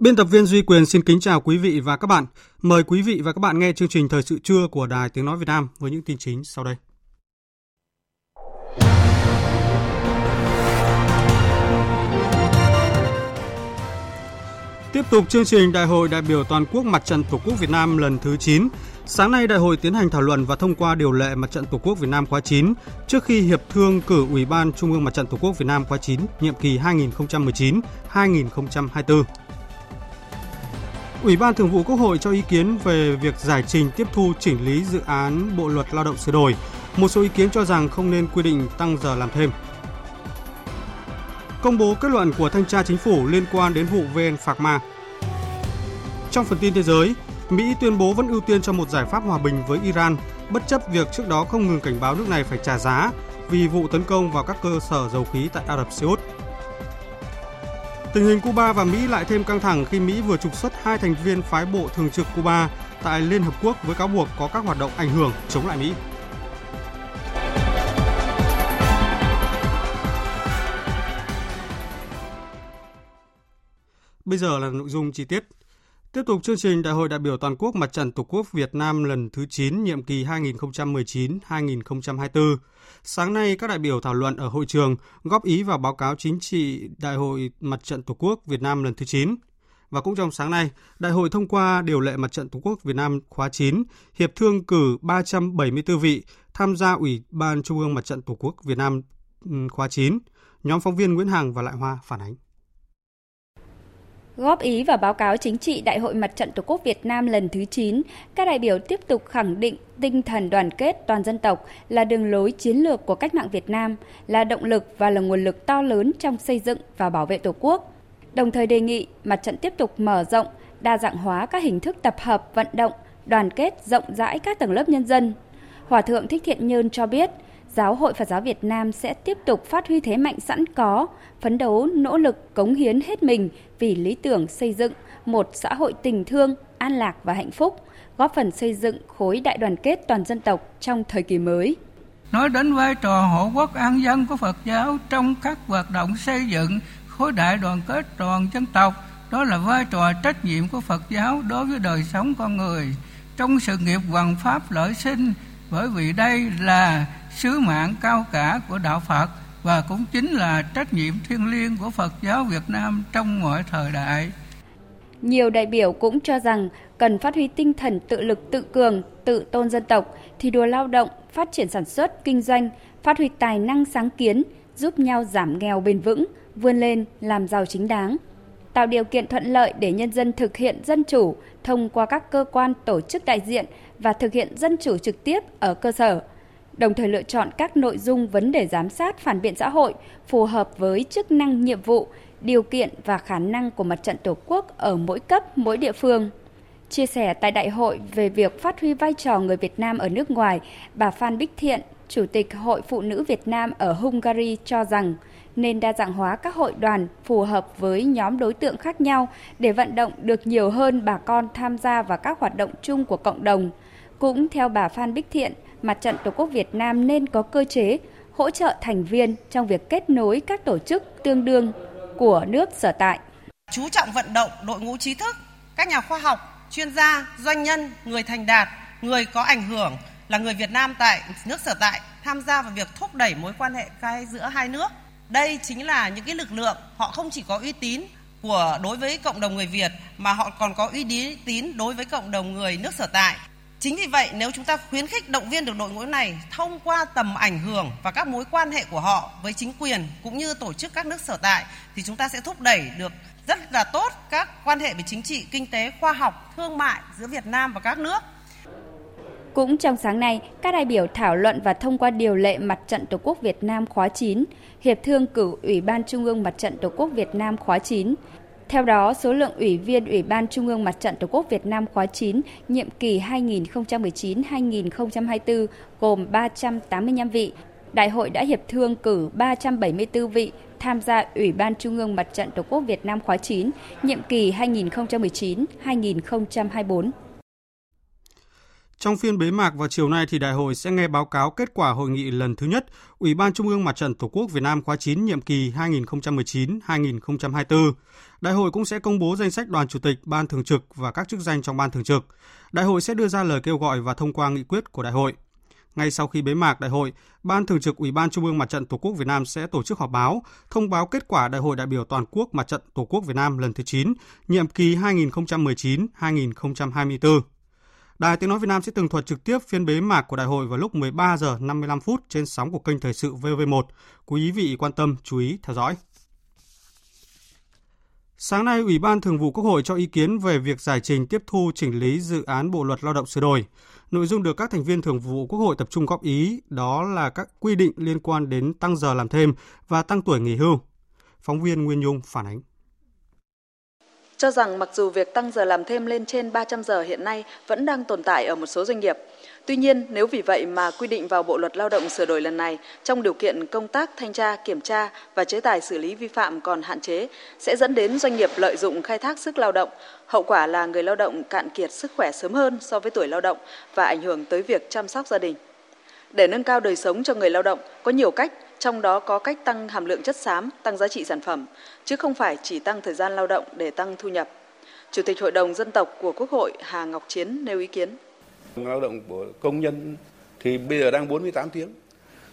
Biên tập viên Duy Quyền xin kính chào quý vị và các bạn. Mời quý vị và các bạn nghe chương trình Thời sự trưa của Đài Tiếng Nói Việt Nam với những tin chính sau đây. Tiếp tục chương trình Đại hội đại biểu toàn quốc Mặt trận Tổ quốc Việt Nam lần thứ 9. Sáng nay Đại hội tiến hành thảo luận và thông qua điều lệ Mặt trận Tổ quốc Việt Nam khóa 9 trước khi hiệp thương cử Ủy ban Trung ương Mặt trận Tổ quốc Việt Nam khóa 9 nhiệm kỳ 2019-2024. Ủy ban Thường vụ Quốc hội cho ý kiến về việc giải trình tiếp thu chỉnh lý dự án Bộ luật Lao động sửa đổi. Một số ý kiến cho rằng không nên quy định tăng giờ làm thêm. Công bố kết luận của Thanh tra Chính phủ liên quan đến vụ VN Phạc Ma. Trong phần tin thế giới, Mỹ tuyên bố vẫn ưu tiên cho một giải pháp hòa bình với Iran, bất chấp việc trước đó không ngừng cảnh báo nước này phải trả giá vì vụ tấn công vào các cơ sở dầu khí tại Ả Rập Xê Út. Tình hình Cuba và Mỹ lại thêm căng thẳng khi Mỹ vừa trục xuất 2 thành viên phái bộ thường trực Cuba tại Liên Hợp Quốc với cáo buộc có các hoạt động ảnh hưởng chống lại Mỹ. Bây giờ là nội dung chi tiết. Tiếp tục chương trình Đại hội đại biểu toàn quốc Mặt trận Tổ quốc Việt Nam lần thứ 9 nhiệm kỳ 2019-2024. Sáng nay các đại biểu thảo luận ở hội trường góp ý vào báo cáo chính trị Đại hội Mặt trận Tổ quốc Việt Nam lần thứ 9. Và cũng trong sáng nay, Đại hội thông qua điều lệ Mặt trận Tổ quốc Việt Nam khóa 9, hiệp thương cử 374 vị tham gia Ủy ban Trung ương Mặt trận Tổ quốc Việt Nam khóa 9. Nhóm phóng viên Nguyễn Hằng và Lại Hoa phản ánh. Góp ý vào báo cáo chính trị Đại hội Mặt trận Tổ quốc Việt Nam lần thứ 9, các đại biểu tiếp tục khẳng định tinh thần đoàn kết toàn dân tộc là đường lối chiến lược của cách mạng Việt Nam, là động lực và là nguồn lực to lớn trong xây dựng và bảo vệ Tổ quốc. Đồng thời đề nghị mặt trận tiếp tục mở rộng, đa dạng hóa các hình thức tập hợp, vận động, đoàn kết rộng rãi các tầng lớp nhân dân. Hòa thượng Thích Thiện Nhơn cho biết, Giáo hội Phật giáo Việt Nam sẽ tiếp tục phát huy thế mạnh sẵn có, phấn đấu, nỗ lực, cống hiến hết mình vì lý tưởng xây dựng một xã hội tình thương, an lạc và hạnh phúc, góp phần xây dựng khối đại đoàn kết toàn dân tộc trong thời kỳ mới. Nói đến vai trò hộ quốc an dân của Phật giáo trong các hoạt động xây dựng khối đại đoàn kết toàn dân tộc, đó là vai trò trách nhiệm của Phật giáo đối với đời sống con người, trong sự nghiệp hoằng pháp lợi sinh, bởi vì đây là sứ mạng cao cả của đạo Phật và cũng chính là trách nhiệm thiêng liêng của Phật giáo Việt Nam trong mọi thời đại. Nhiều đại biểu cũng cho rằng cần phát huy tinh thần tự lực, tự cường, tự tôn dân tộc, thi đua lao động, phát triển sản xuất, kinh doanh, phát huy tài năng sáng kiến, giúp nhau giảm nghèo bền vững, vươn lên làm giàu chính đáng, tạo điều kiện thuận lợi để nhân dân thực hiện dân chủ thông qua các cơ quan tổ chức đại diện và thực hiện dân chủ trực tiếp ở cơ sở, đồng thời lựa chọn các nội dung vấn đề giám sát phản biện xã hội phù hợp với chức năng, nhiệm vụ, điều kiện và khả năng của Mặt trận Tổ quốc ở mỗi cấp, mỗi địa phương. Chia sẻ tại đại hội về việc phát huy vai trò người Việt Nam ở nước ngoài, bà Phan Bích Thiện, Chủ tịch Hội Phụ nữ Việt Nam ở Hungary cho rằng nên đa dạng hóa các hội đoàn phù hợp với nhóm đối tượng khác nhau để vận động được nhiều hơn bà con tham gia vào các hoạt động chung của cộng đồng. Cũng theo bà Phan Bích Thiện, Mặt trận Tổ quốc Việt Nam nên có cơ chế hỗ trợ thành viên trong việc kết nối các tổ chức tương đương của nước sở tại. Chú trọng vận động đội ngũ trí thức, các nhà khoa học, chuyên gia, doanh nhân, người thành đạt, người có ảnh hưởng là người Việt Nam tại nước sở tại tham gia vào việc thúc đẩy mối quan hệ giữa hai nước. Đây chính là những cái lực lượng họ không chỉ có uy tín đối với cộng đồng người Việt mà họ còn có uy tín đối với cộng đồng người nước sở tại. Chính vì vậy, nếu chúng ta khuyến khích động viên được đội ngũ này thông qua tầm ảnh hưởng và các mối quan hệ của họ với chính quyền cũng như tổ chức các nước sở tại, thì chúng ta sẽ thúc đẩy được rất là tốt các quan hệ về chính trị, kinh tế, khoa học, thương mại giữa Việt Nam và các nước. Cũng trong sáng nay, các đại biểu thảo luận và thông qua điều lệ Mặt trận Tổ quốc Việt Nam khóa 9, hiệp thương cử Ủy ban Trung ương Mặt trận Tổ quốc Việt Nam khóa 9. Theo đó, số lượng ủy viên Ủy ban Trung ương Mặt trận Tổ quốc Việt Nam khóa 9 nhiệm kỳ 2019-2024 gồm 385 vị. Đại hội đã hiệp thương cử 374 vị tham gia Ủy ban Trung ương Mặt trận Tổ quốc Việt Nam khóa 9 nhiệm kỳ 2019-2024. Trong phiên bế mạc vào chiều nay thì Đại hội sẽ nghe báo cáo kết quả hội nghị lần thứ nhất Ủy ban Trung ương Mặt trận Tổ quốc Việt Nam khóa 9 nhiệm kỳ 2019-2024. Đại hội cũng sẽ công bố danh sách đoàn chủ tịch, ban thường trực và các chức danh trong ban thường trực. Đại hội sẽ đưa ra lời kêu gọi và thông qua nghị quyết của đại hội. Ngay sau khi bế mạc đại hội, Ban thường trực Ủy ban Trung ương Mặt trận Tổ quốc Việt Nam sẽ tổ chức họp báo, thông báo kết quả Đại hội đại biểu toàn quốc Mặt trận Tổ quốc Việt Nam lần thứ 9, nhiệm kỳ 2019-2024. Đài Tiếng nói Việt Nam sẽ tường thuật trực tiếp phiên bế mạc của đại hội vào lúc 13 giờ 55 phút trên sóng của kênh thời sự VV1. Quý vị quan tâm chú ý theo dõi. Sáng nay, Ủy ban Thường vụ Quốc hội cho ý kiến về việc giải trình tiếp thu chỉnh lý dự án Bộ luật Lao động sửa đổi. Nội dung được các thành viên Thường vụ Quốc hội tập trung góp ý đó là các quy định liên quan đến tăng giờ làm thêm và tăng tuổi nghỉ hưu. Phóng viên Nguyên Nhung phản ánh. Cho rằng mặc dù việc tăng giờ làm thêm lên trên 300 giờ hiện nay vẫn đang tồn tại ở một số doanh nghiệp. Tuy nhiên, nếu vì vậy mà quy định vào Bộ luật Lao động sửa đổi lần này trong điều kiện công tác thanh tra, kiểm tra và chế tài xử lý vi phạm còn hạn chế, sẽ dẫn đến doanh nghiệp lợi dụng khai thác sức lao động. Hậu quả là người lao động cạn kiệt sức khỏe sớm hơn so với tuổi lao động và ảnh hưởng tới việc chăm sóc gia đình. Để nâng cao đời sống cho người lao động, có nhiều cách, trong đó có cách tăng hàm lượng chất xám, tăng giá trị sản phẩm, chứ không phải chỉ tăng thời gian lao động để tăng thu nhập. Chủ tịch Hội đồng Dân tộc của Quốc hội Hà Ngọc Chiến nêu ý kiến. Lao động của công nhân thì bây giờ đang 48 tiếng,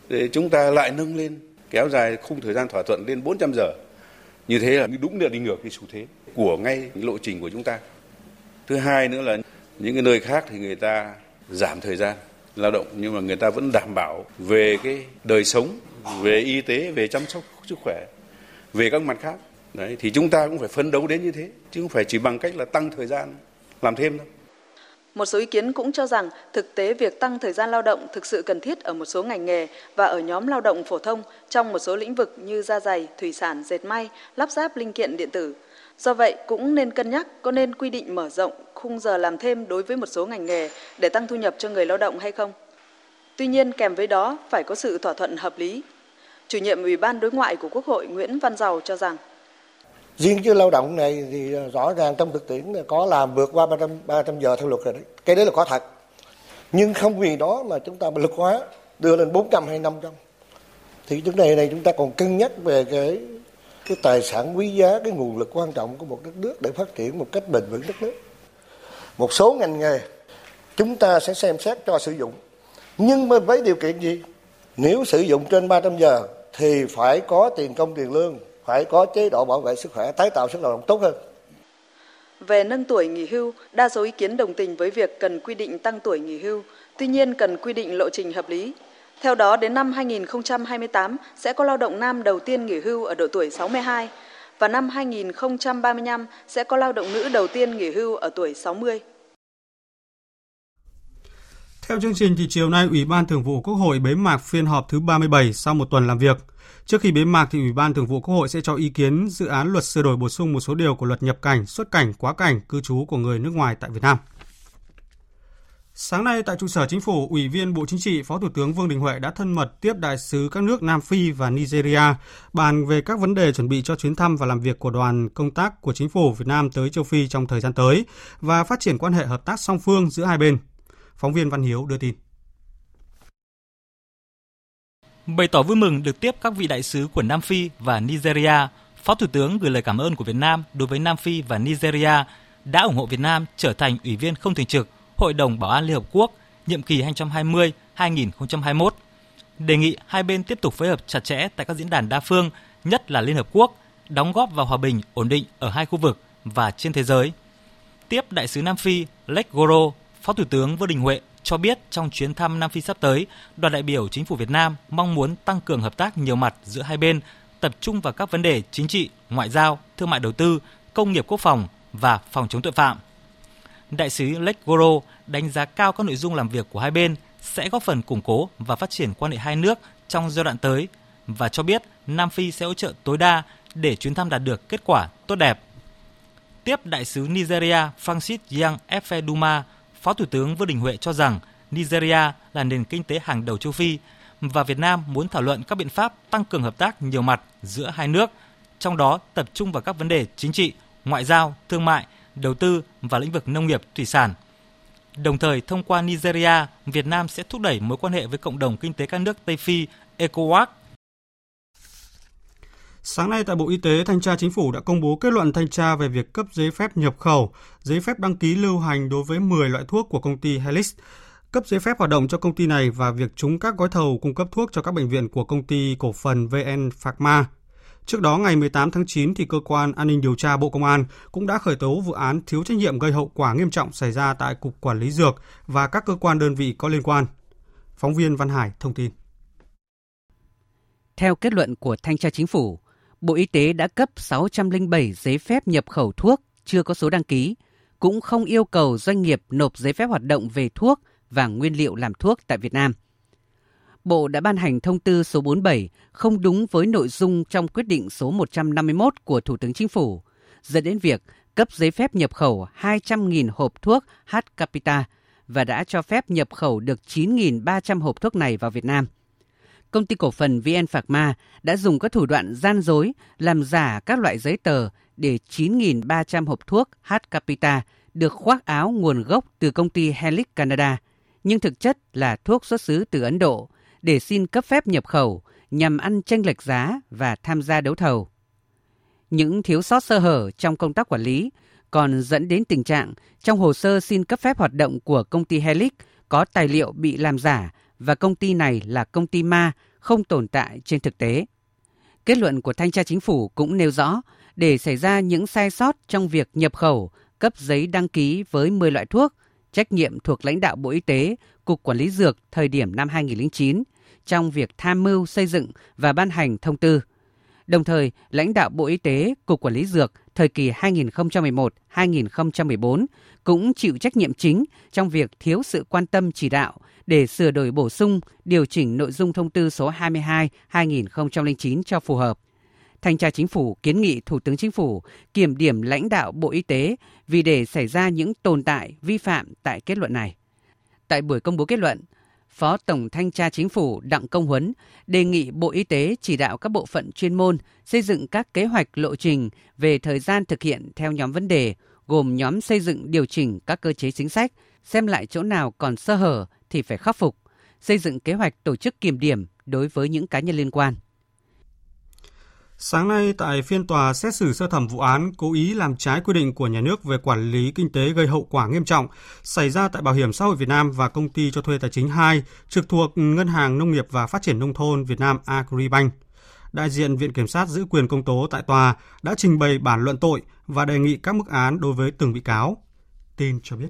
để chúng ta lại nâng lên, kéo dài khung thời gian thỏa thuận lên 400 giờ. Như thế là đúng là đi ngược cái xu thế của ngay lộ trình của chúng ta. Thứ hai nữa là những cái nơi khác thì người ta giảm thời gian lao động nhưng mà người ta vẫn đảm bảo về cái đời sống, về y tế, về chăm sóc sức khỏe, về các mặt khác. Đấy, thì chúng ta cũng phải phấn đấu đến như thế, chứ không phải chỉ bằng cách là tăng thời gian làm thêm đâu. Một số ý kiến cũng cho rằng thực tế việc tăng thời gian lao động thực sự cần thiết ở một số ngành nghề và ở nhóm lao động phổ thông trong một số lĩnh vực như da giày, thủy sản, dệt may, lắp ráp linh kiện điện tử. Do vậy, cũng nên cân nhắc có nên quy định mở rộng khung giờ làm thêm đối với một số ngành nghề để tăng thu nhập cho người lao động hay không. Tuy nhiên, kèm với đó phải có sự thỏa thuận hợp lý. Chủ nhiệm Ủy ban Đối ngoại của Quốc hội Nguyễn Văn Giàu cho rằng riêng chứ lao động này thì rõ ràng trong thực tiễn có làm vượt qua 300 giờ theo luật rồi đấy. Cái đấy là có thật. Nhưng không vì đó mà chúng ta luật hóa đưa lên 400 hay 500. Thì vấn đề này chúng ta còn cân nhắc về cái tài sản quý giá, cái nguồn lực quan trọng của một đất nước để phát triển một cách bền vững đất nước. Một số ngành nghề chúng ta sẽ xem xét cho sử dụng. Nhưng mà với điều kiện gì? Nếu sử dụng trên 300 giờ thì phải có tiền công, tiền lương, phải có chế độ bảo vệ sức khỏe, tái tạo sức lao động tốt hơn. Về nâng tuổi nghỉ hưu, đa số ý kiến đồng tình với việc cần quy định tăng tuổi nghỉ hưu, tuy nhiên cần quy định lộ trình hợp lý. Theo đó, đến năm 2028 sẽ có lao động nam đầu tiên nghỉ hưu ở độ tuổi 62 và năm 2035 sẽ có lao động nữ đầu tiên nghỉ hưu ở tuổi 60. Theo chương trình thì chiều nay Ủy ban Thường vụ Quốc hội bế mạc phiên họp thứ 37 sau một tuần làm việc. Trước khi bế mạc thì Ủy ban Thường vụ Quốc hội sẽ cho ý kiến dự án luật sửa đổi bổ sung một số điều của luật nhập cảnh, xuất cảnh, quá cảnh, cư trú của người nước ngoài tại Việt Nam. Sáng nay tại trụ sở Chính phủ, Ủy viên Bộ Chính trị, Phó Thủ tướng Vương Đình Huệ đã thân mật tiếp đại sứ các nước Nam Phi và Nigeria bàn về các vấn đề chuẩn bị cho chuyến thăm và làm việc của đoàn công tác của Chính phủ Việt Nam tới châu Phi trong thời gian tới và phát triển quan hệ hợp tác song phương giữa hai bên. Phóng viên Văn Hiếu đưa tin. Bày tỏ vui mừng được tiếp các vị đại sứ của Nam Phi và Nigeria, Phó Thủ tướng gửi lời cảm ơn của Việt Nam đối với Nam Phi và Nigeria đã ủng hộ Việt Nam trở thành Ủy viên không thường trực Hội đồng Bảo an Liên Hợp Quốc nhiệm kỳ 2020-2021. Đề nghị hai bên tiếp tục phối hợp chặt chẽ tại các diễn đàn đa phương, nhất là Liên Hợp Quốc, đóng góp vào hòa bình, ổn định ở hai khu vực và trên thế giới. Tiếp đại sứ Nam Phi Lech Goro, Phó Thủ tướng Vương Đình Huệ cho biết trong chuyến thăm Nam Phi sắp tới, đoàn đại biểu Chính phủ Việt Nam mong muốn tăng cường hợp tác nhiều mặt giữa hai bên, tập trung vào các vấn đề chính trị, ngoại giao, thương mại đầu tư, công nghiệp quốc phòng và phòng chống tội phạm. Đại sứ Lech Goro đánh giá cao các nội dung làm việc của hai bên sẽ góp phần củng cố và phát triển quan hệ hai nước trong giai đoạn tới và cho biết Nam Phi sẽ hỗ trợ tối đa để chuyến thăm đạt được kết quả tốt đẹp. Tiếp đại sứ Nigeria Francis Yang Efeduma, Phó Thủ tướng Vương Đình Huệ cho rằng Nigeria là nền kinh tế hàng đầu châu Phi và Việt Nam muốn thảo luận các biện pháp tăng cường hợp tác nhiều mặt giữa hai nước, trong đó tập trung vào các vấn đề chính trị, ngoại giao, thương mại, đầu tư và lĩnh vực nông nghiệp, thủy sản. Đồng thời, thông qua Nigeria, Việt Nam sẽ thúc đẩy mối quan hệ với cộng đồng kinh tế các nước Tây Phi, ECOWAS. Sáng nay tại Bộ Y tế, Thanh tra Chính phủ đã công bố kết luận thanh tra về việc cấp giấy phép nhập khẩu, giấy phép đăng ký lưu hành đối với 10 loại thuốc của công ty Helix, cấp giấy phép hoạt động cho công ty này và việc trúng các gói thầu cung cấp thuốc cho các bệnh viện của công ty cổ phần VN Pharma. Trước đó, ngày 18 tháng 9, thì Cơ quan An ninh Điều tra Bộ Công an cũng đã khởi tố vụ án thiếu trách nhiệm gây hậu quả nghiêm trọng xảy ra tại Cục Quản lý Dược và các cơ quan đơn vị có liên quan. Phóng viên Văn Hải thông tin. Theo kết luận của Thanh tra Chính phủ, Bộ Y tế đã cấp 607 giấy phép nhập khẩu thuốc chưa có số đăng ký, cũng không yêu cầu doanh nghiệp nộp giấy phép hoạt động về thuốc và nguyên liệu làm thuốc tại Việt Nam. Bộ đã ban hành thông tư số 47 không đúng với nội dung trong quyết định số 151 của Thủ tướng Chính phủ, dẫn đến việc cấp giấy phép nhập khẩu 200.000 hộp thuốc H. Capita và đã cho phép nhập khẩu được 9.300 hộp thuốc này vào Việt Nam. Công ty cổ phần VN Pharma đã dùng các thủ đoạn gian dối làm giả các loại giấy tờ để 9.300 hộp thuốc H. Capita được khoác áo nguồn gốc từ công ty Helix Canada, nhưng thực chất là thuốc xuất xứ từ Ấn Độ, để xin cấp phép nhập khẩu nhằm ăn chênh lệch giá và tham gia đấu thầu. Những thiếu sót sơ hở trong công tác quản lý còn dẫn đến tình trạng trong hồ sơ xin cấp phép hoạt động của công ty Helix có tài liệu bị làm giả và công ty này là công ty ma, không tồn tại trên thực tế. Kết luận của Thanh tra Chính phủ cũng nêu rõ, để xảy ra những sai sót trong việc nhập khẩu, cấp giấy đăng ký với 10 loại thuốc, trách nhiệm thuộc lãnh đạo Bộ Y tế, Cục Quản lý Dược thời điểm năm 2009, trong việc tham mưu xây dựng và ban hành thông tư. Đồng thời, lãnh đạo Bộ Y tế, Cục Quản lý Dược thời kỳ 2011-2014 cũng chịu trách nhiệm chính trong việc thiếu sự quan tâm chỉ đạo để sửa đổi bổ sung, điều chỉnh nội dung thông tư số 22/2009 cho phù hợp. Thanh tra Chính phủ kiến nghị Thủ tướng Chính phủ kiểm điểm lãnh đạo Bộ Y tế vì để xảy ra những tồn tại vi phạm tại kết luận này. Tại buổi công bố kết luận, Phó Tổng Thanh tra Chính phủ Đặng Công Huấn đề nghị Bộ Y tế chỉ đạo các bộ phận chuyên môn xây dựng các kế hoạch lộ trình về thời gian thực hiện theo nhóm vấn đề, gồm nhóm xây dựng điều chỉnh các cơ chế chính sách, xem lại chỗ nào còn sơ hở thì phải khắc phục, xây dựng kế hoạch tổ chức kiểm điểm đối với những cá nhân liên quan. Sáng nay, tại phiên tòa xét xử sơ thẩm vụ án cố ý làm trái quy định của nhà nước về quản lý kinh tế gây hậu quả nghiêm trọng xảy ra tại Bảo hiểm xã hội Việt Nam và Công ty cho thuê tài chính 2 trực thuộc Ngân hàng Nông nghiệp và Phát triển Nông thôn Việt Nam Agribank, đại diện Viện Kiểm sát giữ quyền công tố tại tòa đã trình bày bản luận tội và đề nghị các mức án đối với từng bị cáo. Tin cho biết,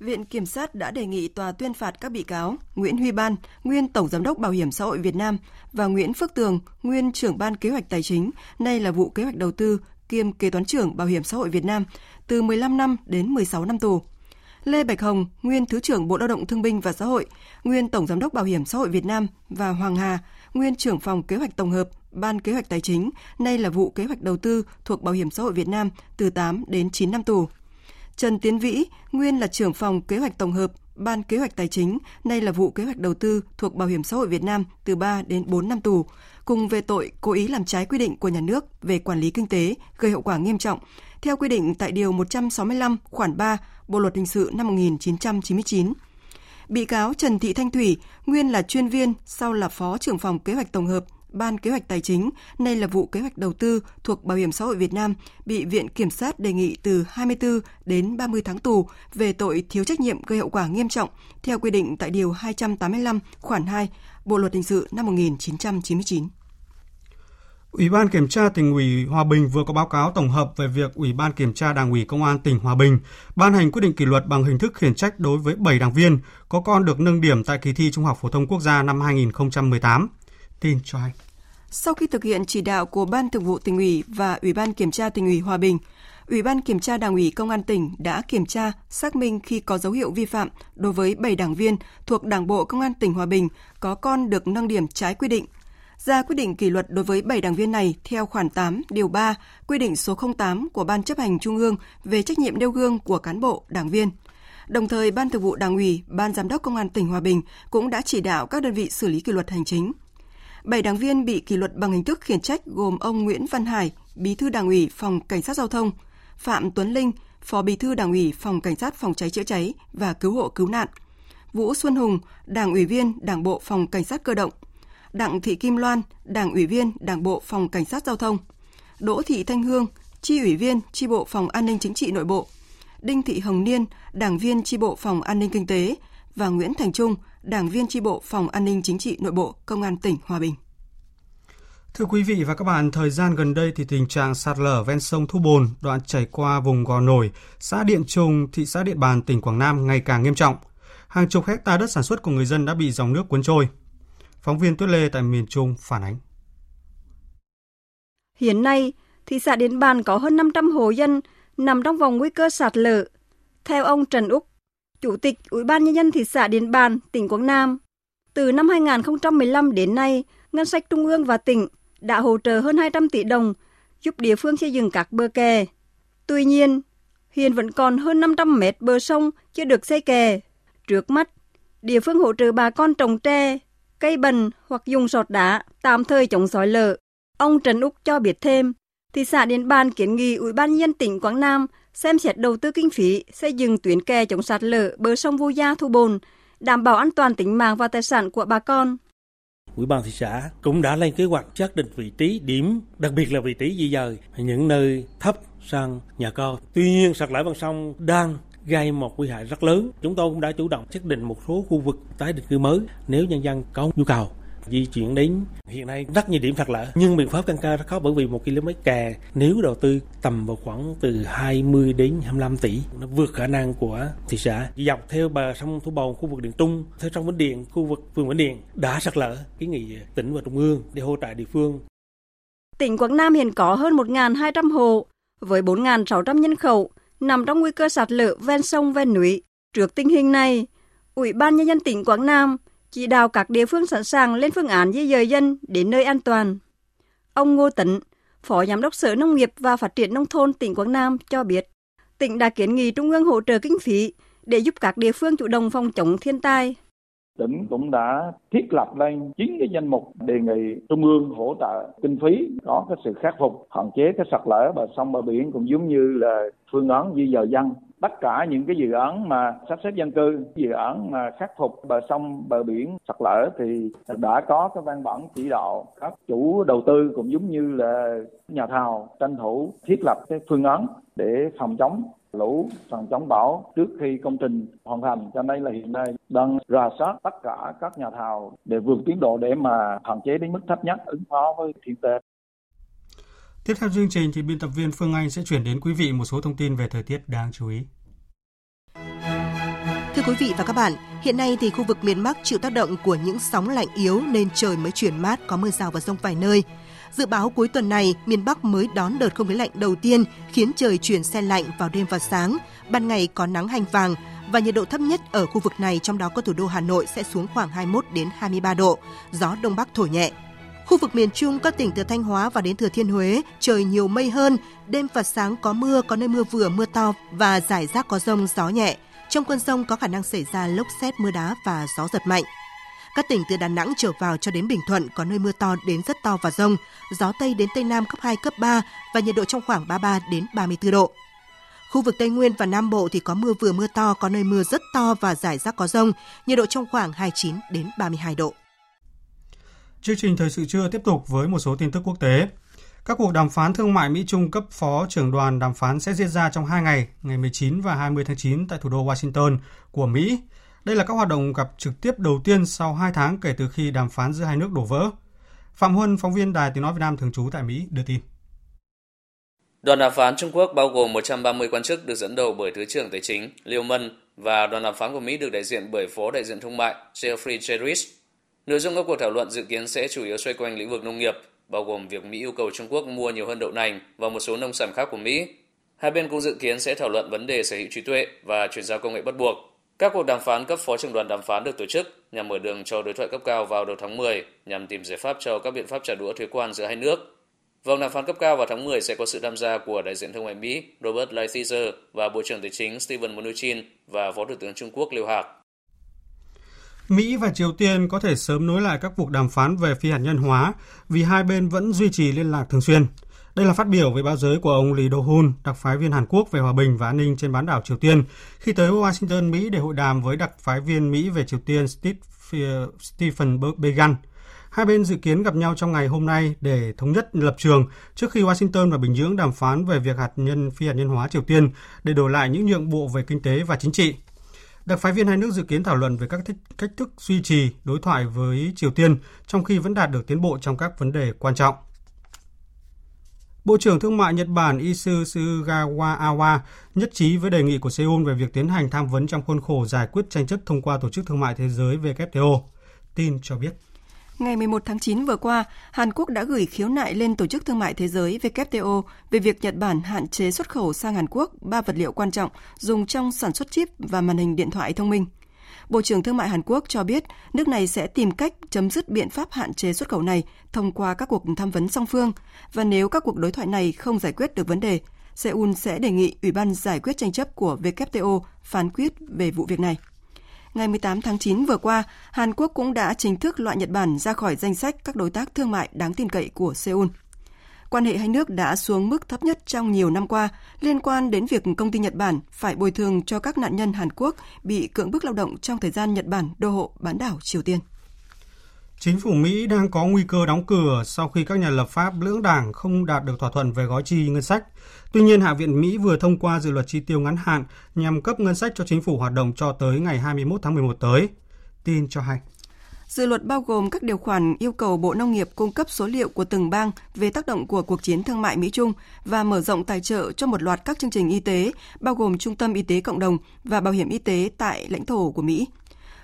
Viện Kiểm sát đã đề nghị tòa tuyên phạt các bị cáo Nguyễn Huy Ban, nguyên Tổng Giám đốc Bảo hiểm xã hội Việt Nam và Nguyễn Phước Tường, nguyên trưởng Ban Kế hoạch Tài chính, nay là vụ Kế hoạch Đầu tư kiêm Kế toán trưởng Bảo hiểm xã hội Việt Nam, từ 15 năm đến 16 năm tù. Lê Bạch Hồng, nguyên Thứ trưởng Bộ Lao động Thương binh và Xã hội, nguyên Tổng Giám đốc Bảo hiểm xã hội Việt Nam và Hoàng Hà, nguyên trưởng Phòng Kế hoạch Tổng hợp, Ban Kế hoạch Tài chính, nay là vụ Kế hoạch Đầu tư thuộc Bảo hiểm xã hội Việt Nam, từ 8 đến 9 năm tù. Trần Tiến Vĩ, nguyên là trưởng phòng kế hoạch tổng hợp, ban kế hoạch tài chính, nay là vụ kế hoạch đầu tư thuộc Bảo hiểm xã hội Việt Nam, từ 3 đến 4 năm tù, cùng về tội cố ý làm trái quy định của nhà nước về quản lý kinh tế gây hậu quả nghiêm trọng, theo quy định tại Điều 165 khoản 3 Bộ Luật Hình sự năm 1999. Bị cáo Trần Thị Thanh Thủy, nguyên là chuyên viên, sau là phó trưởng phòng kế hoạch tổng hợp, Ban Kế hoạch Tài chính, nay là vụ Kế hoạch Đầu tư thuộc Bảo hiểm xã hội Việt Nam, bị Viện Kiểm sát đề nghị từ 24 đến 30 tháng tù về tội thiếu trách nhiệm gây hậu quả nghiêm trọng, theo quy định tại Điều 285 khoản 2 Bộ Luật Hình sự năm 1999. Ủy ban Kiểm tra Tỉnh ủy Hòa Bình vừa có báo cáo tổng hợp về việc Ủy ban Kiểm tra Đảng ủy Công an tỉnh Hòa Bình ban hành quyết định kỷ luật bằng hình thức khiển trách đối với 7 đảng viên có con được nâng điểm tại kỳ thi Trung học phổ thông quốc gia năm 2018. Tin cho hay. Sau khi thực hiện chỉ đạo của Ban Thường vụ Tỉnh ủy và Ủy ban Kiểm tra Tỉnh ủy Hòa Bình, Ủy ban Kiểm tra Đảng ủy Công an tỉnh đã kiểm tra, xác minh khi có dấu hiệu vi phạm đối với 7 đảng viên thuộc Đảng bộ Công an tỉnh Hòa Bình có con được nâng điểm trái quy định. Ra quyết định kỷ luật đối với 7 đảng viên này theo khoản 8 điều 3 quy định số 08 của Ban Chấp hành Trung ương về trách nhiệm nêu gương của cán bộ, đảng viên. Đồng thời, Ban Thường vụ Đảng ủy, Ban Giám đốc Công an tỉnh Hòa Bình cũng đã chỉ đạo các đơn vị xử lý kỷ luật hành chính. 7 đảng viên bị kỷ luật bằng hình thức khiển trách gồm ông Nguyễn Văn Hải, Bí thư Đảng ủy Phòng Cảnh sát Giao thông, Phạm Tuấn Linh, Phó Bí thư Đảng ủy Phòng Cảnh sát Phòng cháy chữa cháy và Cứu hộ cứu nạn, Vũ Xuân Hùng, Đảng ủy viên Đảng bộ Phòng Cảnh sát Cơ động, Đặng Thị Kim Loan, Đảng ủy viên Đảng bộ Phòng Cảnh sát Giao thông, Đỗ Thị Thanh Hương, Chi ủy viên Chi bộ Phòng An ninh Chính trị Nội bộ, Đinh Thị Hồng Niên, Đảng viên Chi bộ Phòng An ninh Kinh tế và Nguyễn Thành Trung, Đảng viên Chi bộ Phòng An ninh Chính trị Nội bộ Công an tỉnh Hòa Bình. Thưa quý vị và các bạn, thời gian gần đây thì tình trạng sạt lở ven sông Thu Bồn, đoạn chảy qua vùng Gò Nổi, xã Điện Trung, thị xã Điện Bàn, tỉnh Quảng Nam ngày càng nghiêm trọng. Hàng chục hectare đất sản xuất của người dân đã bị dòng nước cuốn trôi. Phóng viên Tuyết Lê tại miền Trung phản ánh. Hiện nay, thị xã Điện Bàn có hơn 500 hộ dân nằm trong vòng nguy cơ sạt lở. Theo ông Trần Úc, Chủ tịch Ủy ban Nhân dân thị xã Điện Bàn, tỉnh Quảng Nam, từ năm 2015 đến nay, ngân sách trung ương và tỉnh đã hỗ trợ hơn 200 tỷ đồng giúp địa phương xây dựng các bờ kè. Tuy nhiên, hiện vẫn còn hơn 500 mét bờ sông chưa được xây kè. Trước mắt, địa phương hỗ trợ bà con trồng tre, cây bần hoặc dùng sọt đá tạm thời chống xói lở. Ông Trần Úc cho biết thêm, thị xã Điện Bàn kiến nghị Ủy ban Nhân dân tỉnh Quảng Nam xem xét đầu tư kinh phí xây dựng tuyến kè chống sạt lở bờ sông Vu Gia Thu Bồn, đảm bảo an toàn tính mạng và tài sản của bà con. Ủy ban thị xã cũng đã lên kế hoạch xác định vị trí điểm, đặc biệt là vị trí di dời những nơi thấp sang nhà kho. Tuy nhiên, sạt lở ven sông đang gây một nguy hại rất lớn. Chúng tôi cũng đã chủ động xác định một số khu vực tái định cư mới nếu nhân dân có nhu cầu di chuyển đến. Hiện nay rất nhiều điểm sạt lở nhưng biện pháp căn cơ rất khó, bởi vì 1 km kè nếu đầu tư tầm vào khoảng từ 20 đến 25 tỷ, nó vượt khả năng của thị xã. Dọc theo bờ sông Thu Bồn, khu vực Điện Trung, theo sông Vĩnh Điện, khu vực phường Vĩnh Điện đã sạt lở, kiến nghị tỉnh và trung ương để hỗ trợ địa phương. Tỉnh Quảng Nam hiện có hơn 1.200 hộ với 4.600 nhân khẩu nằm trong nguy cơ sạt lở ven sông ven núi. Trước tình hình này, Ủy ban Nhân dân tỉnh Quảng Nam chỉ đạo các địa phương sẵn sàng lên phương án di dời dân đến nơi an toàn. Ông Ngô Tấn, Phó Giám đốc Sở Nông nghiệp và Phát triển Nông thôn tỉnh Quảng Nam cho biết, tỉnh đã kiến nghị Trung ương hỗ trợ kinh phí để giúp các địa phương chủ động phòng chống thiên tai. Tỉnh cũng đã thiết lập lên 9 cái danh mục đề nghị Trung ương hỗ trợ kinh phí có cái sự khắc phục, hạn chế cái sạt lở bờ sông bờ biển, cũng giống như là phương án di dời dân. Tất cả những cái dự án mà sắp xếp dân cư, dự án mà khắc phục bờ sông bờ biển sạt lở thì đã có cái văn bản chỉ đạo các chủ đầu tư cũng giống như là nhà thầu tranh thủ thiết lập cái phương án để phòng chống lũ, phòng chống bão trước khi công trình hoàn thành. Cho nên là hiện nay đang rà soát tất cả các nhà thầu để vượt tiến độ để mà hạn chế đến mức thấp nhất ứng phó với thiên tai. Tiếp theo chương trình thì biên tập viên Phương Anh sẽ chuyển đến quý vị một số thông tin về thời tiết đáng chú ý. Thưa quý vị và các bạn, hiện nay thì khu vực miền Bắc chịu tác động của những sóng lạnh yếu nên trời mới chuyển mát, có mưa rào và dông vài nơi. Dự báo cuối tuần này, miền Bắc mới đón đợt không khí lạnh đầu tiên khiến trời chuyển se lạnh vào đêm và sáng, ban ngày có nắng hành vàng và nhiệt độ thấp nhất ở khu vực này trong đó có thủ đô Hà Nội sẽ xuống khoảng 21 đến 23 độ, gió đông bắc thổi nhẹ. Khu vực miền Trung các tỉnh từ Thanh Hóa và đến Thừa Thiên Huế trời nhiều mây hơn, đêm và sáng có mưa, có nơi mưa vừa mưa to và rải rác có dông, gió nhẹ. Trong cơn dông có khả năng xảy ra lốc sét, mưa đá và gió giật mạnh. Các tỉnh từ Đà Nẵng trở vào cho đến Bình Thuận có nơi mưa to đến rất to và dông, gió Tây đến Tây Nam cấp 2, cấp 3 và nhiệt độ trong khoảng 33 đến 34 độ. Khu vực Tây Nguyên và Nam Bộ thì có mưa vừa mưa to, có nơi mưa rất to và rải rác có dông, nhiệt độ trong khoảng 29 đến 32 độ. Chương trình Thời sự trưa tiếp tục với một số tin tức quốc tế. Các cuộc đàm phán thương mại Mỹ-Trung cấp phó trưởng đoàn đàm phán sẽ diễn ra trong 2 ngày, ngày 19 và 20 tháng 9 tại thủ đô Washington của Mỹ. Đây là các hoạt động gặp trực tiếp đầu tiên sau 2 tháng kể từ khi đàm phán giữa hai nước đổ vỡ. Phạm Huân, phóng viên Đài Tiếng Nói Việt Nam thường trú tại Mỹ đưa tin. Đoàn đàm phán Trung Quốc bao gồm 130 quan chức được dẫn đầu bởi Thứ trưởng Tài chính Liêu Mân và đoàn đàm phán của Mỹ được đại diện bởi Phó đại diện Thương mại Jeffrey Cheris. Nội dung các cuộc thảo luận dự kiến sẽ chủ yếu xoay quanh lĩnh vực nông nghiệp, bao gồm việc Mỹ yêu cầu Trung Quốc mua nhiều hơn đậu nành và một số nông sản khác của Mỹ. Hai bên cũng dự kiến sẽ thảo luận vấn đề sở hữu trí tuệ và chuyển giao công nghệ bắt buộc. Các cuộc đàm phán cấp phó trưởng đoàn đàm phán được tổ chức nhằm mở đường cho đối thoại cấp cao vào đầu tháng 10 nhằm tìm giải pháp cho các biện pháp trả đũa thuế quan giữa hai nước. Vòng đàm phán cấp cao vào tháng 10 sẽ có sự tham gia của đại diện Thương mại Mỹ Robert Lighthizer và Bộ trưởng Tài chính Steven Mnuchin và Phó Thủ tướng Trung Quốc Liêu Hạc. Mỹ và Triều Tiên có thể sớm nối lại các cuộc đàm phán về phi hạt nhân hóa vì hai bên vẫn duy trì liên lạc thường xuyên. Đây là phát biểu với báo giới của ông Lee Do-hun, đặc phái viên Hàn Quốc về hòa bình và an ninh trên bán đảo Triều Tiên, khi tới Washington, Mỹ để hội đàm với đặc phái viên Mỹ về Triều Tiên Stephen Began. Hai bên dự kiến gặp nhau trong ngày hôm nay để thống nhất lập trường trước khi Washington và Bình Nhưỡng đàm phán về việc phi hạt nhân hóa Triều Tiên để đổi lại những nhượng bộ về kinh tế và chính trị. Đặc phái viên hai nước dự kiến thảo luận về các cách thức duy trì đối thoại với Triều Tiên trong khi vẫn đạt được tiến bộ trong các vấn đề quan trọng. Bộ trưởng Thương mại Nhật Bản Isugawa Awa nhất trí với đề nghị của Seoul về việc tiến hành tham vấn trong khuôn khổ giải quyết tranh chấp thông qua Tổ chức Thương mại Thế giới WTO. Tin cho biết. Ngày 11 tháng 9 vừa qua, Hàn Quốc đã gửi khiếu nại lên Tổ chức Thương mại Thế giới WTO về việc Nhật Bản hạn chế xuất khẩu sang Hàn Quốc 3 vật liệu quan trọng dùng trong sản xuất chip và màn hình điện thoại thông minh. Bộ trưởng Thương mại Hàn Quốc cho biết nước này sẽ tìm cách chấm dứt biện pháp hạn chế xuất khẩu này thông qua các cuộc tham vấn song phương, và nếu các cuộc đối thoại này không giải quyết được vấn đề, Seoul sẽ đề nghị Ủy ban giải quyết tranh chấp của WTO phán quyết về vụ việc này. Ngày 18 tháng 9 vừa qua, Hàn Quốc cũng đã chính thức loại Nhật Bản ra khỏi danh sách các đối tác thương mại đáng tin cậy của Seoul. Quan hệ hai nước đã xuống mức thấp nhất trong nhiều năm qua liên quan đến việc công ty Nhật Bản phải bồi thường cho các nạn nhân Hàn Quốc bị cưỡng bức lao động trong thời gian Nhật Bản đô hộ bán đảo Triều Tiên. Chính phủ Mỹ đang có nguy cơ đóng cửa sau khi các nhà lập pháp lưỡng đảng không đạt được thỏa thuận về gói chi ngân sách. Tuy nhiên, Hạ viện Mỹ vừa thông qua dự luật chi tiêu ngắn hạn nhằm cấp ngân sách cho chính phủ hoạt động cho tới ngày 21 tháng 11 tới. Tin cho hay. Dự luật bao gồm các điều khoản yêu cầu Bộ Nông nghiệp cung cấp số liệu của từng bang về tác động của cuộc chiến thương mại Mỹ-Trung và mở rộng tài trợ cho một loạt các chương trình y tế, bao gồm Trung tâm Y tế Cộng đồng và Bảo hiểm Y tế tại lãnh thổ của Mỹ.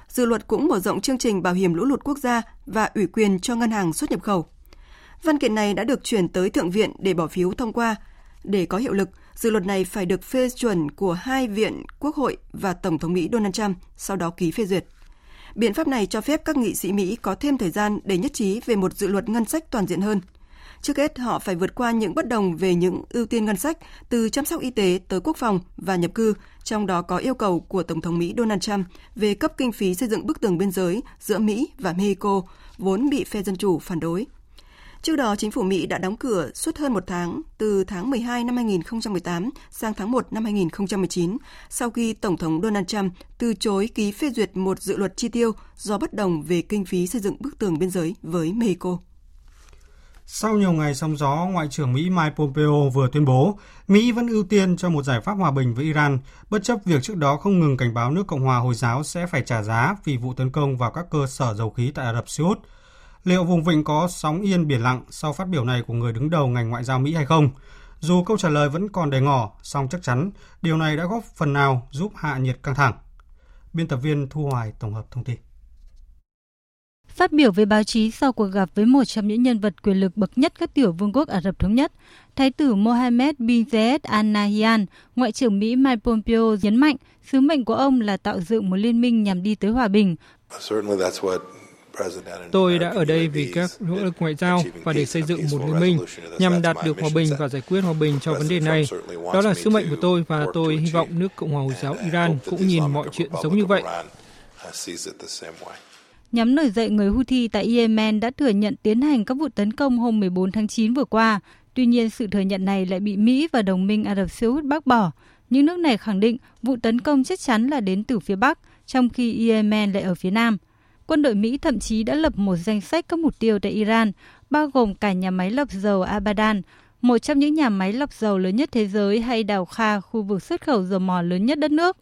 Dự luật cũng mở rộng chương trình Bảo hiểm lũ lụt quốc gia và ủy quyền cho Ngân hàng xuất nhập khẩu. Văn kiện này đã được chuyển tới Thượng viện để bỏ phiếu thông qua. Để có hiệu lực, dự luật này phải được phê chuẩn của hai viện Quốc hội và Tổng thống Mỹ Donald Trump, sau đó ký phê duyệt. Biện pháp này cho phép các nghị sĩ Mỹ có thêm thời gian để nhất trí về một dự luật ngân sách toàn diện hơn. Trước hết, họ phải vượt qua những bất đồng về những ưu tiên ngân sách từ chăm sóc y tế tới quốc phòng và nhập cư, trong đó có yêu cầu của Tổng thống Mỹ Donald Trump về cấp kinh phí xây dựng bức tường biên giới giữa Mỹ và Mexico, vốn bị phe Dân chủ phản đối. Trước đó, chính phủ Mỹ đã đóng cửa suốt hơn một tháng, từ tháng 12 năm 2018 sang tháng 1 năm 2019, sau khi Tổng thống Donald Trump từ chối ký phê duyệt một dự luật chi tiêu do bất đồng về kinh phí xây dựng bức tường biên giới với Mexico. Sau nhiều ngày sóng gió, Ngoại trưởng Mỹ Mike Pompeo vừa tuyên bố Mỹ vẫn ưu tiên cho một giải pháp hòa bình với Iran, bất chấp việc trước đó không ngừng cảnh báo nước Cộng hòa Hồi giáo sẽ phải trả giá vì vụ tấn công vào các cơ sở dầu khí tại Ả Rập Xê Út. Liệu vùng vịnh có sóng yên biển lặng sau phát biểu này của người đứng đầu ngành ngoại giao Mỹ hay không? Dù câu trả lời vẫn còn đề ngỏ, song chắc chắn điều này đã góp phần nào giúp hạ nhiệt căng thẳng. Biên tập viên Thu Hoài tổng hợp thông tin. Phát biểu với báo chí sau cuộc gặp với một trong những nhân vật quyền lực bậc nhất các tiểu vương quốc Ả Rập Thống Nhất, Thái tử Mohammed bin Zayed Al Nahyan, Ngoại trưởng Mỹ Mike Pompeo nhấn mạnh sứ mệnh của ông là tạo dựng một liên minh nhằm đi tới hòa bình. Tôi đã ở đây vì các nỗ lực ngoại giao và để xây dựng một liên minh nhằm đạt được hòa bình và giải quyết hòa bình cho vấn đề này. Đó là sứ mệnh của tôi và tôi hy vọng nước Cộng hòa Hồi giáo Iran cũng nhìn mọi chuyện giống như vậy. Nhóm nổi dậy người Houthi tại Yemen đã thừa nhận tiến hành các vụ tấn công hôm 14 tháng 9 vừa qua. Tuy nhiên, sự thừa nhận này lại bị Mỹ và đồng minh Ả Rập Xê Út bác bỏ. Những nước này khẳng định vụ tấn công chắc chắn là đến từ phía Bắc, trong khi Yemen lại ở phía Nam. Quân đội Mỹ thậm chí đã lập một danh sách các mục tiêu tại Iran, bao gồm cả nhà máy lọc dầu Abadan, một trong những nhà máy lọc dầu lớn nhất thế giới, hay đảo Kha, khu vực xuất khẩu dầu mỏ lớn nhất đất nước.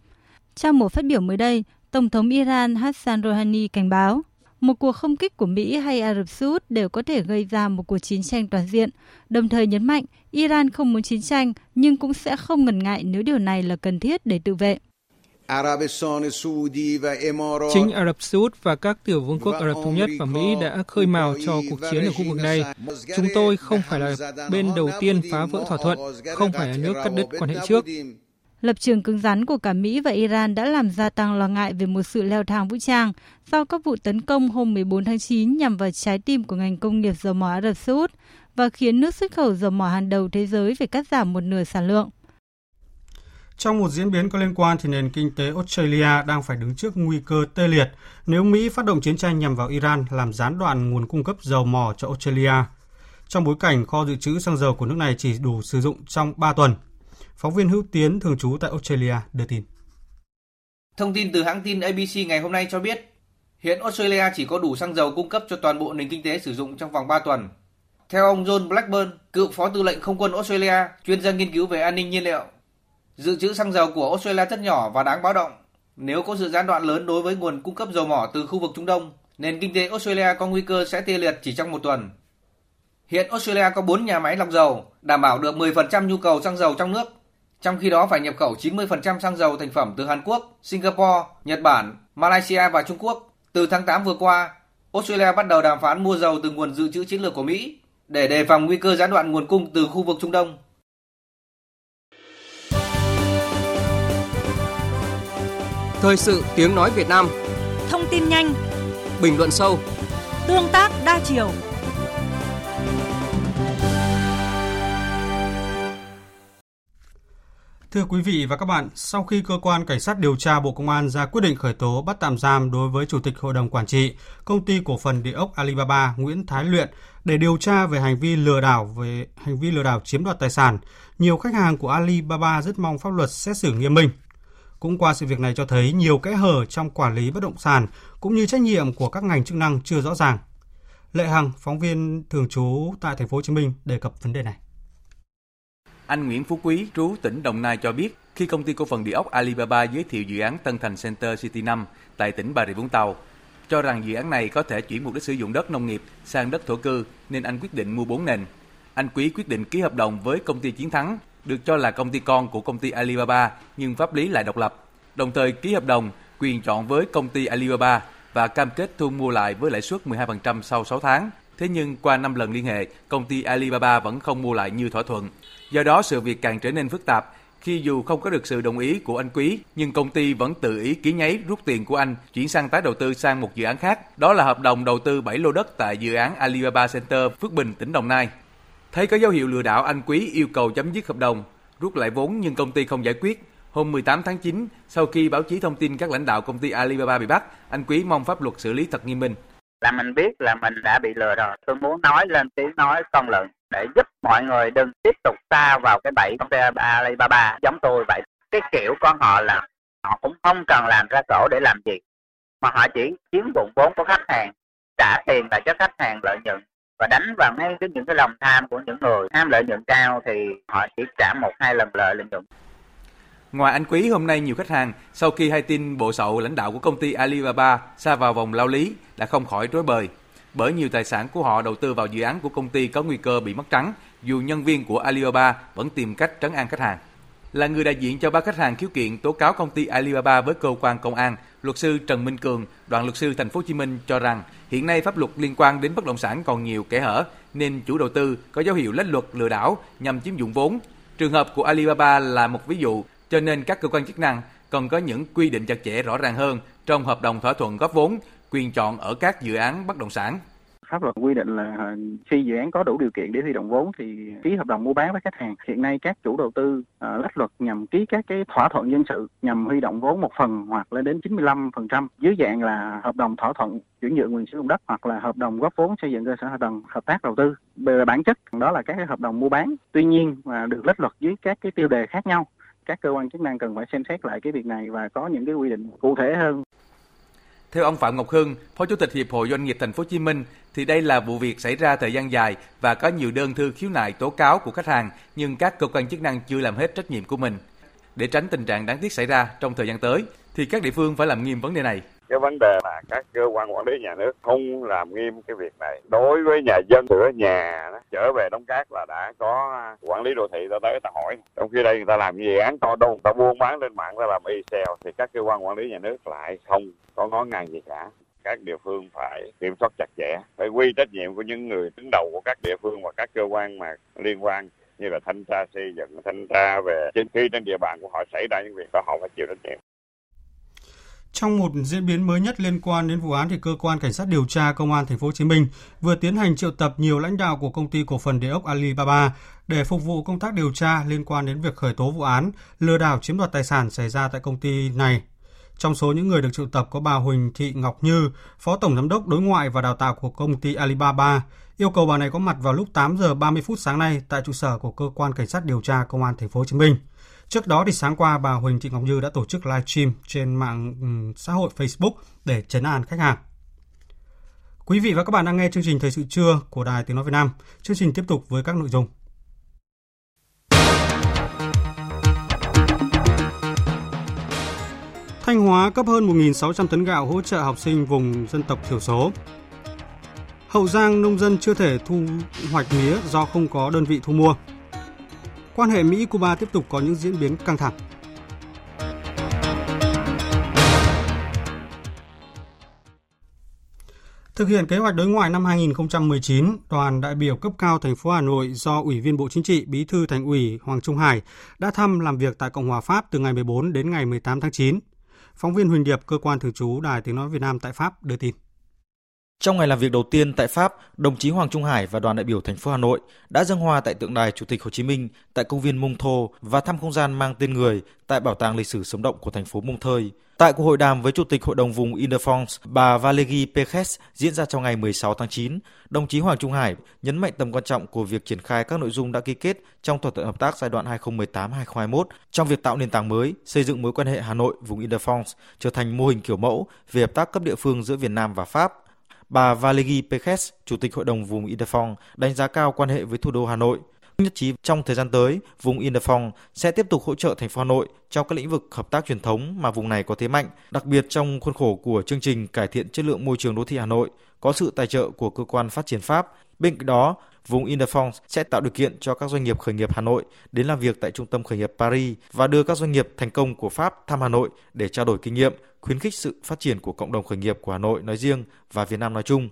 Trong một phát biểu mới đây, Tổng thống Iran Hassan Rouhani cảnh báo, một cuộc không kích của Mỹ hay Ả Rập Xê Út đều có thể gây ra một cuộc chiến tranh toàn diện, đồng thời nhấn mạnh Iran không muốn chiến tranh nhưng cũng sẽ không ngần ngại nếu điều này là cần thiết để tự vệ. Chính Ả Rập Xê Út và các tiểu vương quốc Ả Rập Thống Nhất và Mỹ đã khơi mào cho cuộc chiến ở khu vực này. Chúng tôi không phải là bên đầu tiên phá vỡ thỏa thuận, không phải là nước cắt đứt quan hệ trước. Lập trường cứng rắn của cả Mỹ và Iran đã làm gia tăng lo ngại về một sự leo thang vũ trang sau các vụ tấn công hôm 14 tháng 9 nhằm vào trái tim của ngành công nghiệp dầu mỏ Ả Rập Xê Út và khiến nước xuất khẩu dầu mỏ hàng đầu thế giới phải cắt giảm một nửa sản lượng. Trong một diễn biến có liên quan thì nền kinh tế Australia đang phải đứng trước nguy cơ tê liệt nếu Mỹ phát động chiến tranh nhằm vào Iran làm gián đoạn nguồn cung cấp dầu mỏ cho Australia. Trong bối cảnh kho dự trữ xăng dầu của nước này chỉ đủ sử dụng trong 3 tuần. Phóng viên Hữu Tiến thường trú tại Australia đưa tin. Thông tin từ hãng tin ABC ngày hôm nay cho biết, hiện Australia chỉ có đủ xăng dầu cung cấp cho toàn bộ nền kinh tế sử dụng trong vòng 3 tuần. Theo ông John Blackburn, cựu phó tư lệnh không quân Australia, chuyên gia nghiên cứu về an ninh nhiên liệu, dự trữ xăng dầu của Australia rất nhỏ và đáng báo động. Nếu có sự gián đoạn lớn đối với nguồn cung cấp dầu mỏ từ khu vực Trung Đông, nền kinh tế Australia có nguy cơ sẽ tê liệt chỉ trong một tuần. Hiện Australia có 4 nhà máy lọc dầu, đảm bảo được 10% nhu cầu xăng dầu trong nước, trong khi đó phải nhập khẩu 90% xăng dầu thành phẩm từ Hàn Quốc, Singapore, Nhật Bản, Malaysia và Trung Quốc. Từ tháng 8 vừa qua, Australia bắt đầu đàm phán mua dầu từ nguồn dự trữ chiến lược của Mỹ để đề phòng nguy cơ gián đoạn nguồn cung từ khu vực Trung Đông. Thời sự tiếng nói Việt Nam. Thông tin nhanh, bình luận sâu, tương tác đa chiều. Thưa quý vị và các bạn, sau khi cơ quan cảnh sát điều tra Bộ Công an ra quyết định khởi tố bắt tạm giam đối với Chủ tịch Hội đồng Quản trị Công ty Cổ phần Địa ốc Alibaba Nguyễn Thái Luyện để điều tra về hành vi lừa đảo chiếm đoạt tài sản, nhiều khách hàng của Alibaba rất mong pháp luật xét xử nghiêm minh. Cũng qua sự việc này cho thấy nhiều kẽ hở trong quản lý bất động sản cũng như trách nhiệm của các ngành chức năng chưa rõ ràng. Lệ Hằng, phóng viên thường trú tại Thành phố Hồ Chí Minh đề cập vấn đề này. Anh Nguyễn Phú Quý, trú tỉnh Đồng Nai cho biết, khi công ty cổ phần địa ốc Alibaba giới thiệu dự án Tân Thành Center City 5 tại tỉnh Bà Rịa Vũng Tàu, cho rằng dự án này có thể chuyển mục đích sử dụng đất nông nghiệp sang đất thổ cư nên anh quyết định mua 4 nền. Anh Quý quyết định ký hợp đồng với công ty Chiến Thắng, được cho là công ty con của công ty Alibaba nhưng pháp lý lại độc lập. Đồng thời ký hợp đồng quyền chọn với công ty Alibaba và cam kết thu mua lại với lãi suất 12% sau 6 tháng. Thế nhưng qua 5 lần liên hệ, công ty Alibaba vẫn không mua lại như thỏa thuận. Do đó sự việc càng trở nên phức tạp khi dù không có được sự đồng ý của anh Quý nhưng công ty vẫn tự ý ký nháy rút tiền của anh chuyển sang tái đầu tư sang một dự án khác. Đó là hợp đồng đầu tư 7 lô đất tại dự án Alibaba Center Phước Bình, tỉnh Đồng Nai. Thấy có dấu hiệu lừa đảo, anh Quý yêu cầu chấm dứt hợp đồng, rút lại vốn nhưng công ty không giải quyết. Hôm 18 tháng 9, sau khi báo chí thông tin các lãnh đạo công ty Alibaba bị bắt, anh Quý mong pháp luật xử lý thật nghiêm minh. Là mình biết là mình đã bị lừa rồi, tôi muốn nói lên tiếng nói con lợn để giúp mọi người đừng tiếp tục xa vào cái bẫy công ty Alibaba giống tôi vậy. Cái kiểu con họ là họ cũng không cần làm ra sổ để làm gì, mà họ chỉ chiếm dụng vốn của khách hàng, trả tiền lại cho khách hàng lợi nhuận và đánh vào ngay những cái lòng tham của những người tham lợi nhuận cao thì họ chỉ trả 1-2 lần lợi nhuận. Ngoài anh Quý, hôm nay nhiều khách hàng sau khi hay tin bộ sậu lãnh đạo của công ty Alibaba sa vào vòng lao lý đã không khỏi rối bời, bởi nhiều tài sản của họ đầu tư vào dự án của công ty có nguy cơ bị mất trắng, dù nhân viên của Alibaba vẫn tìm cách trấn an khách hàng. Là người đại diện cho 3 khách hàng khiếu kiện tố cáo công ty Alibaba với cơ quan công an, luật sư Trần Minh Cường, đoàn luật sư Thành phố Hồ Chí Minh cho rằng hiện nay pháp luật liên quan đến bất động sản còn nhiều kẽ hở nên chủ đầu tư có dấu hiệu lách luật lừa đảo nhằm chiếm dụng vốn. Trường hợp của Alibaba là một ví dụ, cho nên các cơ quan chức năng cần có những quy định chặt chẽ rõ ràng hơn trong hợp đồng thỏa thuận góp vốn, quyền chọn ở các dự án bất động sản. Pháp luật quy định là khi dự án có đủ điều kiện để huy động vốn thì ký hợp đồng mua bán với khách hàng. Hiện nay các chủ đầu tư lách luật nhằm ký các cái thỏa thuận dân sự nhằm huy động vốn một phần hoặc lên đến 95% dưới dạng là hợp đồng thỏa thuận chuyển nhượng quyền sử dụng đất hoặc là hợp đồng góp vốn xây dựng cơ sở hạ tầng hợp tác đầu tư. Về bản chất đó là các cái hợp đồng mua bán. Tuy nhiên mà được lách luật dưới các cái tiêu đề khác nhau. Các cơ quan chức năng cần phải xem xét lại cái việc này và có những cái quy định cụ thể hơn. Theo ông Phạm Ngọc Hưng, Phó Chủ tịch Hiệp hội Doanh nghiệp Thành phố Hồ Chí Minh, thì đây là vụ việc xảy ra thời gian dài và có nhiều đơn thư khiếu nại tố cáo của khách hàng nhưng các cơ quan chức năng chưa làm hết trách nhiệm của mình. Để tránh tình trạng đáng tiếc xảy ra trong thời gian tới thì các địa phương phải làm nghiêm vấn đề này. Cái vấn đề là các cơ quan quản lý nhà nước không làm nghiêm cái việc này. Đối với nhà dân sửa nhà đó, trở về Đống Cát là đã có quản lý đô thị ta tới ta hỏi. Trong khi đây người ta làm dự án to đô, người ta buôn bán lên mạng, ta làm e-sale thì các cơ quan quản lý nhà nước lại không có ngó ngàng gì cả. Các địa phương phải kiểm soát chặt chẽ, phải quy trách nhiệm của những người đứng đầu của các địa phương và các cơ quan mà liên quan, như là thanh tra xây dựng, thanh tra về trên khi trên địa bàn của họ xảy ra những việc đó, họ phải chịu trách nhiệm. Trong một diễn biến mới nhất liên quan đến vụ án thì cơ quan cảnh sát điều tra công an thành phố Hồ Chí Minh vừa tiến hành triệu tập nhiều lãnh đạo của công ty cổ phần địa ốc Alibaba để phục vụ công tác điều tra liên quan đến việc khởi tố vụ án lừa đảo chiếm đoạt tài sản xảy ra tại công ty này. Trong số những người được triệu tập có bà Huỳnh Thị Ngọc Như, Phó Tổng Giám đốc Đối ngoại và Đào tạo của công ty Alibaba. Yêu cầu bà này có mặt vào lúc 8 giờ 30 phút sáng nay tại trụ sở của cơ quan cảnh sát điều tra công an thành phố Hồ Chí Minh. Trước đó thì sáng qua bà Huỳnh Thị Ngọc Như đã tổ chức live stream trên mạng xã hội Facebook để trấn an khách hàng. Quý vị và các bạn đang nghe chương trình Thời sự trưa của Đài Tiếng nói Việt Nam. Chương trình tiếp tục với các nội dung. Thanh Hóa cấp hơn 1.600 tấn gạo hỗ trợ học sinh vùng dân tộc thiểu số. Hậu Giang nông dân chưa thể thu hoạch mía do không có đơn vị thu mua. Quan hệ Mỹ-Cuba tiếp tục có những diễn biến căng thẳng. Thực hiện kế hoạch đối ngoại năm 2019, đoàn đại biểu cấp cao thành phố Hà Nội do Ủy viên Bộ Chính trị, Bí thư Thành ủy Hoàng Trung Hải đã thăm làm việc tại Cộng hòa Pháp từ ngày 14 đến ngày 18 tháng 9. Phóng viên Huỳnh Điệp, cơ quan thường trú Đài Tiếng nói Việt Nam tại Pháp đưa tin. Trong ngày làm việc đầu tiên tại Pháp, đồng chí Hoàng Trung Hải và đoàn đại biểu thành phố Hà Nội đã dâng hoa tại tượng đài Chủ tịch Hồ Chí Minh tại công viên Mông Thô và thăm không gian mang tên người tại bảo tàng lịch sử sống động của thành phố Mông Thơi. Tại cuộc hội đàm với Chủ tịch Hội đồng vùng Île-de-France, bà Valérie Pécresse diễn ra trong ngày 16 tháng 9, đồng chí Hoàng Trung Hải nhấn mạnh tầm quan trọng của việc triển khai các nội dung đã ký kết trong thỏa thuận hợp tác giai đoạn 2018-2021 trong việc tạo nền tảng mới, xây dựng mối quan hệ Hà Nội vùng Île-de-France trở thành mô hình kiểu mẫu về hợp tác cấp địa phương giữa Việt Nam và Pháp. Bà Valérie Pécresse, Chủ tịch Hội đồng vùng Île-de-France, đánh giá cao quan hệ với thủ đô Hà Nội. Nhất trí trong thời gian tới, vùng Île-de-France sẽ tiếp tục hỗ trợ thành phố Hà Nội trong các lĩnh vực hợp tác truyền thống mà vùng này có thế mạnh, đặc biệt trong khuôn khổ của chương trình cải thiện chất lượng môi trường đô thị Hà Nội, có sự tài trợ của cơ quan phát triển Pháp. Bên cạnh đó, vùng Île-de-France sẽ tạo điều kiện cho các doanh nghiệp khởi nghiệp Hà Nội đến làm việc tại trung tâm khởi nghiệp Paris và đưa các doanh nghiệp thành công của Pháp thăm Hà Nội để trao đổi kinh nghiệm, khuyến khích sự phát triển của cộng đồng khởi nghiệp của Hà Nội nói riêng và Việt Nam nói chung.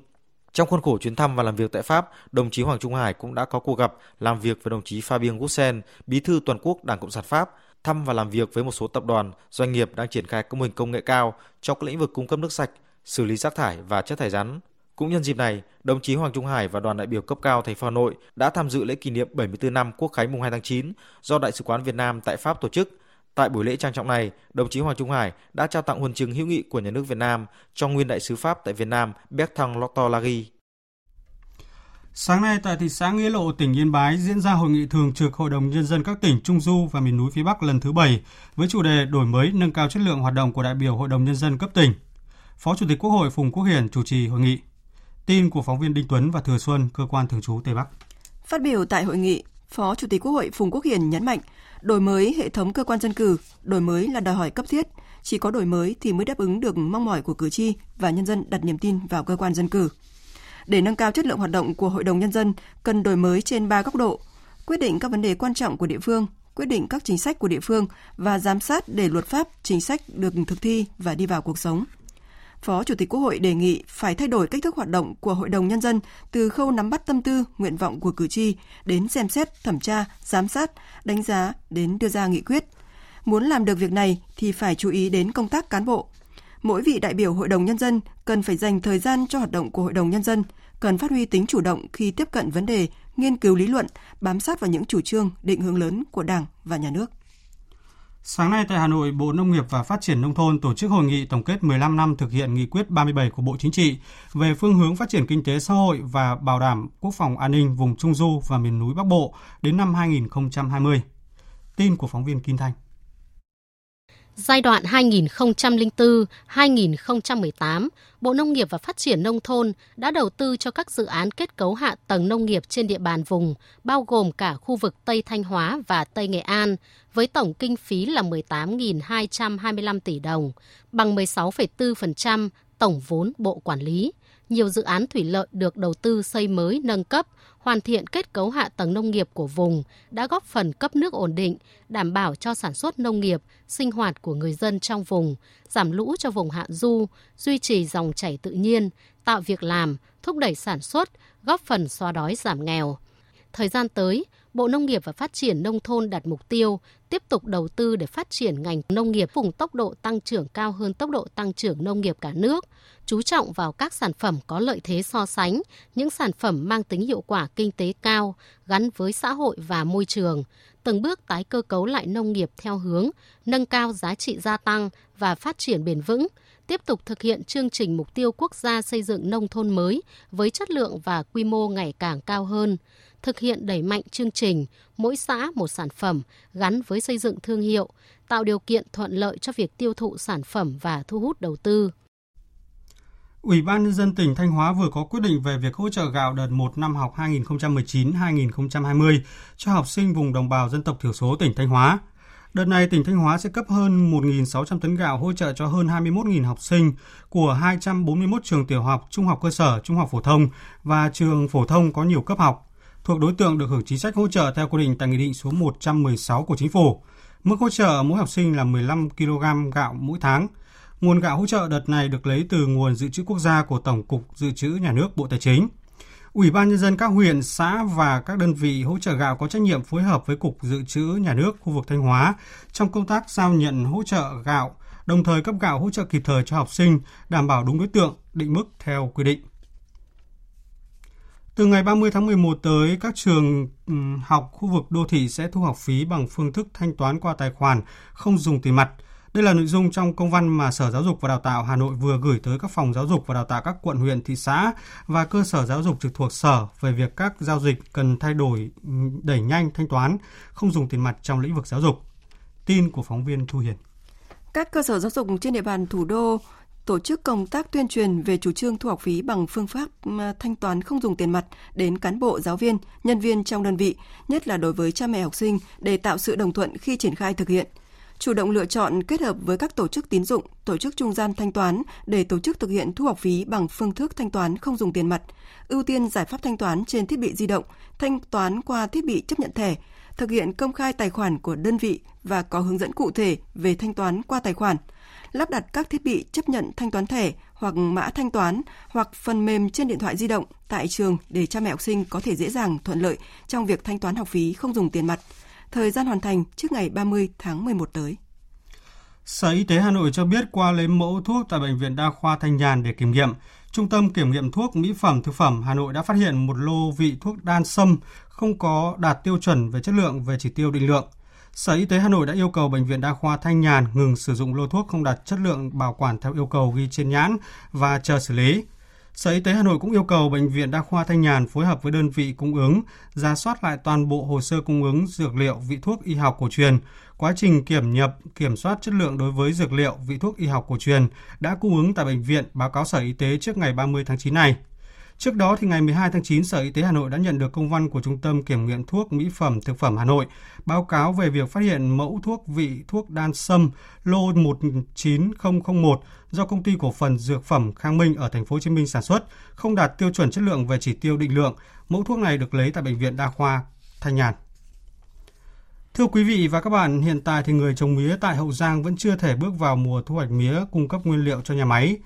Trong khuôn khổ chuyến thăm và làm việc tại Pháp, đồng chí Hoàng Trung Hải cũng đã có cuộc gặp làm việc với đồng chí Fabien Roussel, Bí thư Toàn quốc Đảng Cộng sản Pháp, thăm và làm việc với một số tập đoàn, doanh nghiệp đang triển khai các mô hình công nghệ cao trong các lĩnh vực cung cấp nước sạch, xử lý rác thải và chất thải rắn. Cũng nhân dịp này, đồng chí Hoàng Trung Hải và đoàn đại biểu cấp cao thành phố Hà Nội đã tham dự lễ kỷ niệm 74 năm Quốc khánh mùng 2 tháng 9 do Đại sứ quán Việt Nam tại Pháp tổ chức. Tại buổi lễ trang trọng này, đồng chí Hoàng Trung Hải đã trao tặng huân chương hữu nghị của nhà nước Việt Nam cho nguyên đại sứ Pháp tại Việt Nam Bertrand Lottolari. Sáng nay tại thị xã Nghĩa Lộ, tỉnh Yên Bái diễn ra hội nghị thường trực Hội đồng Nhân dân các tỉnh Trung Du và miền núi phía Bắc lần thứ 7 với chủ đề đổi mới nâng cao chất lượng hoạt động của đại biểu Hội đồng Nhân dân cấp tỉnh. Phó Chủ tịch Quốc hội Phùng Quốc Hiển chủ trì hội nghị. Tin của phóng viên Đinh Tuấn và Thừa Xuân, cơ quan thường trú Tây Bắc. Phát biểu tại hội nghị, Phó Chủ tịch Quốc hội Phùng Quốc Hiển nhấn mạnh, đổi mới hệ thống cơ quan dân cử, đổi mới là đòi hỏi cấp thiết, chỉ có đổi mới thì mới đáp ứng được mong mỏi của cử tri và nhân dân đặt niềm tin vào cơ quan dân cử. Để nâng cao chất lượng hoạt động của Hội đồng Nhân dân, cần đổi mới trên 3 góc độ: quyết định các vấn đề quan trọng của địa phương, quyết định các chính sách của địa phương và giám sát để luật pháp, chính sách được thực thi và đi vào cuộc sống. Phó Chủ tịch Quốc hội đề nghị phải thay đổi cách thức hoạt động của Hội đồng Nhân dân từ khâu nắm bắt tâm tư, nguyện vọng của cử tri đến xem xét, thẩm tra, giám sát, đánh giá đến đưa ra nghị quyết. Muốn làm được việc này thì phải chú ý đến công tác cán bộ. Mỗi vị đại biểu Hội đồng Nhân dân cần phải dành thời gian cho hoạt động của Hội đồng Nhân dân, cần phát huy tính chủ động khi tiếp cận vấn đề, nghiên cứu lý luận, bám sát vào những chủ trương, định hướng lớn của Đảng và Nhà nước. Sáng nay tại Hà Nội, Bộ Nông nghiệp và Phát triển Nông thôn tổ chức hội nghị tổng kết 15 năm thực hiện nghị quyết 37 của Bộ Chính trị về phương hướng phát triển kinh tế xã hội và bảo đảm quốc phòng an ninh vùng Trung Du và miền núi Bắc Bộ đến năm 2020. Tin của phóng viên Kim Thanh. Giai đoạn 2004-2018, Bộ Nông nghiệp và Phát triển Nông thôn đã đầu tư cho các dự án kết cấu hạ tầng nông nghiệp trên địa bàn vùng, bao gồm cả khu vực Tây Thanh Hóa và Tây Nghệ An, với tổng kinh phí là 18.225 tỷ đồng, bằng 16,4% tổng vốn Bộ Quản lý. Nhiều dự án thủy lợi được đầu tư xây mới, nâng cấp, hoàn thiện kết cấu hạ tầng nông nghiệp của vùng đã góp phần cấp nước ổn định, đảm bảo cho sản xuất nông nghiệp, sinh hoạt của người dân trong vùng, giảm lũ cho vùng hạ du, duy trì dòng chảy tự nhiên, tạo việc làm, thúc đẩy sản xuất, góp phần xóa đói giảm nghèo. Thời gian tới, Bộ Nông nghiệp và Phát triển Nông thôn đặt mục tiêu tiếp tục đầu tư để phát triển ngành nông nghiệp vùng tốc độ tăng trưởng cao hơn tốc độ tăng trưởng nông nghiệp cả nước, chú trọng vào các sản phẩm có lợi thế so sánh, những sản phẩm mang tính hiệu quả kinh tế cao, gắn với xã hội và môi trường, từng bước tái cơ cấu lại nông nghiệp theo hướng nâng cao giá trị gia tăng và phát triển bền vững, tiếp tục thực hiện chương trình mục tiêu quốc gia xây dựng nông thôn mới với chất lượng và quy mô ngày càng cao hơn. Thực hiện đẩy mạnh chương trình mỗi xã một sản phẩm gắn với xây dựng thương hiệu, tạo điều kiện thuận lợi cho việc tiêu thụ sản phẩm và thu hút đầu tư. Ủy ban Nhân dân tỉnh Thanh Hóa vừa có quyết định về việc hỗ trợ gạo đợt 1 năm học 2019-2020 cho học sinh vùng đồng bào dân tộc thiểu số tỉnh Thanh Hóa. Đợt này, tỉnh Thanh Hóa sẽ cấp hơn 1.600 tấn gạo hỗ trợ cho hơn 21.000 học sinh của 241 trường tiểu học, trung học cơ sở, trung học phổ thông và trường phổ thông có nhiều cấp học, thuộc đối tượng được hưởng chính sách hỗ trợ theo quy định tại Nghị định số 116 của Chính phủ. Mức hỗ trợ mỗi học sinh là 15 kg gạo mỗi tháng. Nguồn gạo hỗ trợ đợt này được lấy từ nguồn dự trữ quốc gia của Tổng cục Dự trữ Nhà nước, Bộ Tài chính. Ủy ban Nhân dân các huyện, xã và các đơn vị hỗ trợ gạo có trách nhiệm phối hợp với Cục Dự trữ Nhà nước khu vực Thanh Hóa trong công tác giao nhận hỗ trợ gạo, đồng thời cấp gạo hỗ trợ kịp thời cho học sinh, đảm bảo đúng đối tượng, định mức theo quy định. Từ ngày 30 tháng 11 tới, các trường học khu vực đô thị sẽ thu học phí bằng phương thức thanh toán qua tài khoản, không dùng tiền mặt. Đây là nội dung trong công văn mà Sở Giáo dục và Đào tạo Hà Nội vừa gửi tới các phòng giáo dục và đào tạo các quận, huyện, thị xã và cơ sở giáo dục trực thuộc sở về việc các giao dịch cần thay đổi, đẩy nhanh thanh toán, không dùng tiền mặt trong lĩnh vực giáo dục. Tin của phóng viên Thu Hiền. Các cơ sở giáo dục trên địa bàn thủ đô tổ chức công tác tuyên truyền về chủ trương thu học phí bằng phương pháp thanh toán không dùng tiền mặt đến cán bộ, giáo viên, nhân viên trong đơn vị, nhất là đối với cha mẹ học sinh để tạo sự đồng thuận khi triển khai thực hiện. Chủ động lựa chọn kết hợp với các tổ chức tín dụng, tổ chức trung gian thanh toán để tổ chức thực hiện thu học phí bằng phương thức thanh toán không dùng tiền mặt, ưu tiên giải pháp thanh toán trên thiết bị di động, thanh toán qua thiết bị chấp nhận thẻ, thực hiện công khai tài khoản của đơn vị và có hướng dẫn cụ thể về thanh toán qua tài khoản, lắp đặt các thiết bị chấp nhận thanh toán thẻ hoặc mã thanh toán hoặc phần mềm trên điện thoại di động tại trường để cha mẹ học sinh có thể dễ dàng thuận lợi trong việc thanh toán học phí không dùng tiền mặt. Thời gian hoàn thành trước ngày 30 tháng 11 tới. Sở Y tế Hà Nội cho biết qua lấy mẫu thuốc tại Bệnh viện Đa khoa Thanh Nhàn để kiểm nghiệm, Trung tâm Kiểm nghiệm Thuốc, Mỹ phẩm, Thực phẩm Hà Nội đã phát hiện một lô vị thuốc đan sâm không có đạt tiêu chuẩn về chất lượng về chỉ tiêu định lượng. Sở Y tế Hà Nội đã yêu cầu Bệnh viện Đa khoa Thanh Nhàn ngừng sử dụng lô thuốc không đạt chất lượng bảo quản theo yêu cầu ghi trên nhãn và chờ xử lý. Sở Y tế Hà Nội cũng yêu cầu Bệnh viện Đa khoa Thanh Nhàn phối hợp với đơn vị cung ứng, rà soát lại toàn bộ hồ sơ cung ứng dược liệu, vị thuốc y học cổ truyền, quá trình kiểm nhập, kiểm soát chất lượng đối với dược liệu, vị thuốc y học cổ truyền đã cung ứng tại bệnh viện báo cáo Sở Y tế trước ngày 30 tháng 9 này. Trước đó, thì ngày 12 tháng 9, Sở Y tế Hà Nội đã nhận được công văn của Trung tâm Kiểm nghiệm Thuốc, Mỹ phẩm, Thực phẩm Hà Nội báo cáo về việc phát hiện mẫu thuốc vị thuốc đan sâm lô 19001 do Công ty Cổ phần Dược phẩm Khang Minh ở Thành phố Hồ Chí Minh sản xuất, không đạt tiêu chuẩn chất lượng về chỉ tiêu định lượng. Mẫu thuốc này được lấy tại Bệnh viện Đa khoa Thanh Nhàn. Thưa quý vị và các bạn, hiện tại thì người trồng mía tại Hậu Giang vẫn chưa thể bước vào mùa thu hoạch mía cung cấp nguyên liệu cho nhà máy.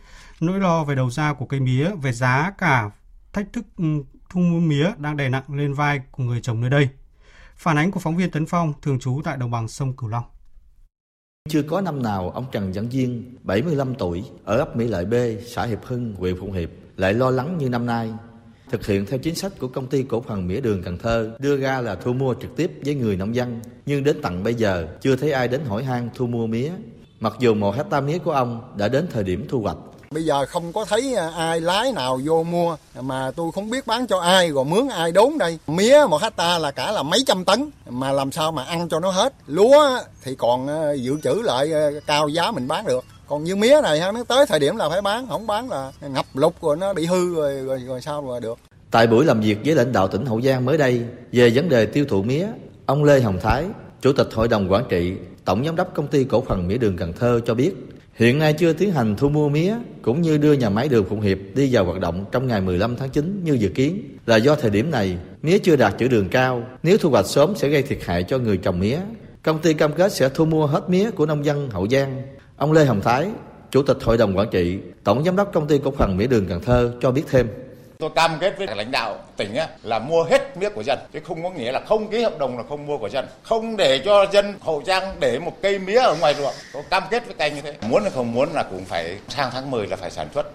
Nỗi lo về đầu ra của cây mía, về giá cả, thách thức thu mua mía đang đè nặng lên vai của người trồng nơi đây. Phản ánh của phóng viên Tấn Phong, thường trú tại đồng bằng sông Cửu Long. Chưa có năm nào ông Trần Giảng Viên, 75 tuổi, ở ấp Mỹ Lợi B, xã Hiệp Hưng, huyện Phụng Hiệp lại lo lắng như năm nay. Thực hiện theo chính sách của Công ty Cổ phần Mía đường Cần Thơ đưa ra là thu mua trực tiếp với người nông dân, nhưng đến tận bây giờ chưa thấy ai đến hỏi han thu mua mía. Mặc dù một hectare mía của ông đã đến thời điểm thu hoạch, Bây giờ không có thấy ai lái nào vô mua, mà tôi không biết bán cho ai rồi mướn ai đốn đây. Mía 1 hectare là cả là mấy trăm tấn, mà làm sao mà ăn cho nó hết. Lúa thì còn dự trữ lại cao giá mình bán được. Còn như mía này nó tới thời điểm là phải bán, không bán là ngập lụt rồi nó bị hư rồi sao rồi được. Tại buổi làm việc với lãnh đạo tỉnh Hậu Giang mới đây về vấn đề tiêu thụ mía, ông Lê Hồng Thái, Chủ tịch Hội đồng Quản trị, Tổng Giám đốc Công ty Cổ phần Mía Đường Cần Thơ cho biết, hiện nay chưa tiến hành thu mua mía cũng như đưa nhà máy đường Phụng Hiệp đi vào hoạt động trong ngày 15 tháng 9 như dự kiến là do thời điểm này mía chưa đạt trữ đường cao, nếu thu hoạch sớm sẽ gây thiệt hại cho người trồng mía. Công ty cam kết sẽ thu mua hết mía của nông dân Hậu Giang. Ông Lê Hồng Thái, Chủ tịch Hội đồng Quản trị, Tổng Giám đốc Công ty Cổ phần Mía Đường Cần Thơ cho biết thêm. Tôi cam kết với lãnh đạo tỉnh là mua hết mía của dân, chứ không có nghĩa là không ký hợp đồng là không mua của dân, không để cho dân Hậu Giang để một cây mía ở ngoài ruộng. Tôi cam kết với canh như thế, muốn hay không muốn là cũng phải sang tháng 10 là phải sản xuất.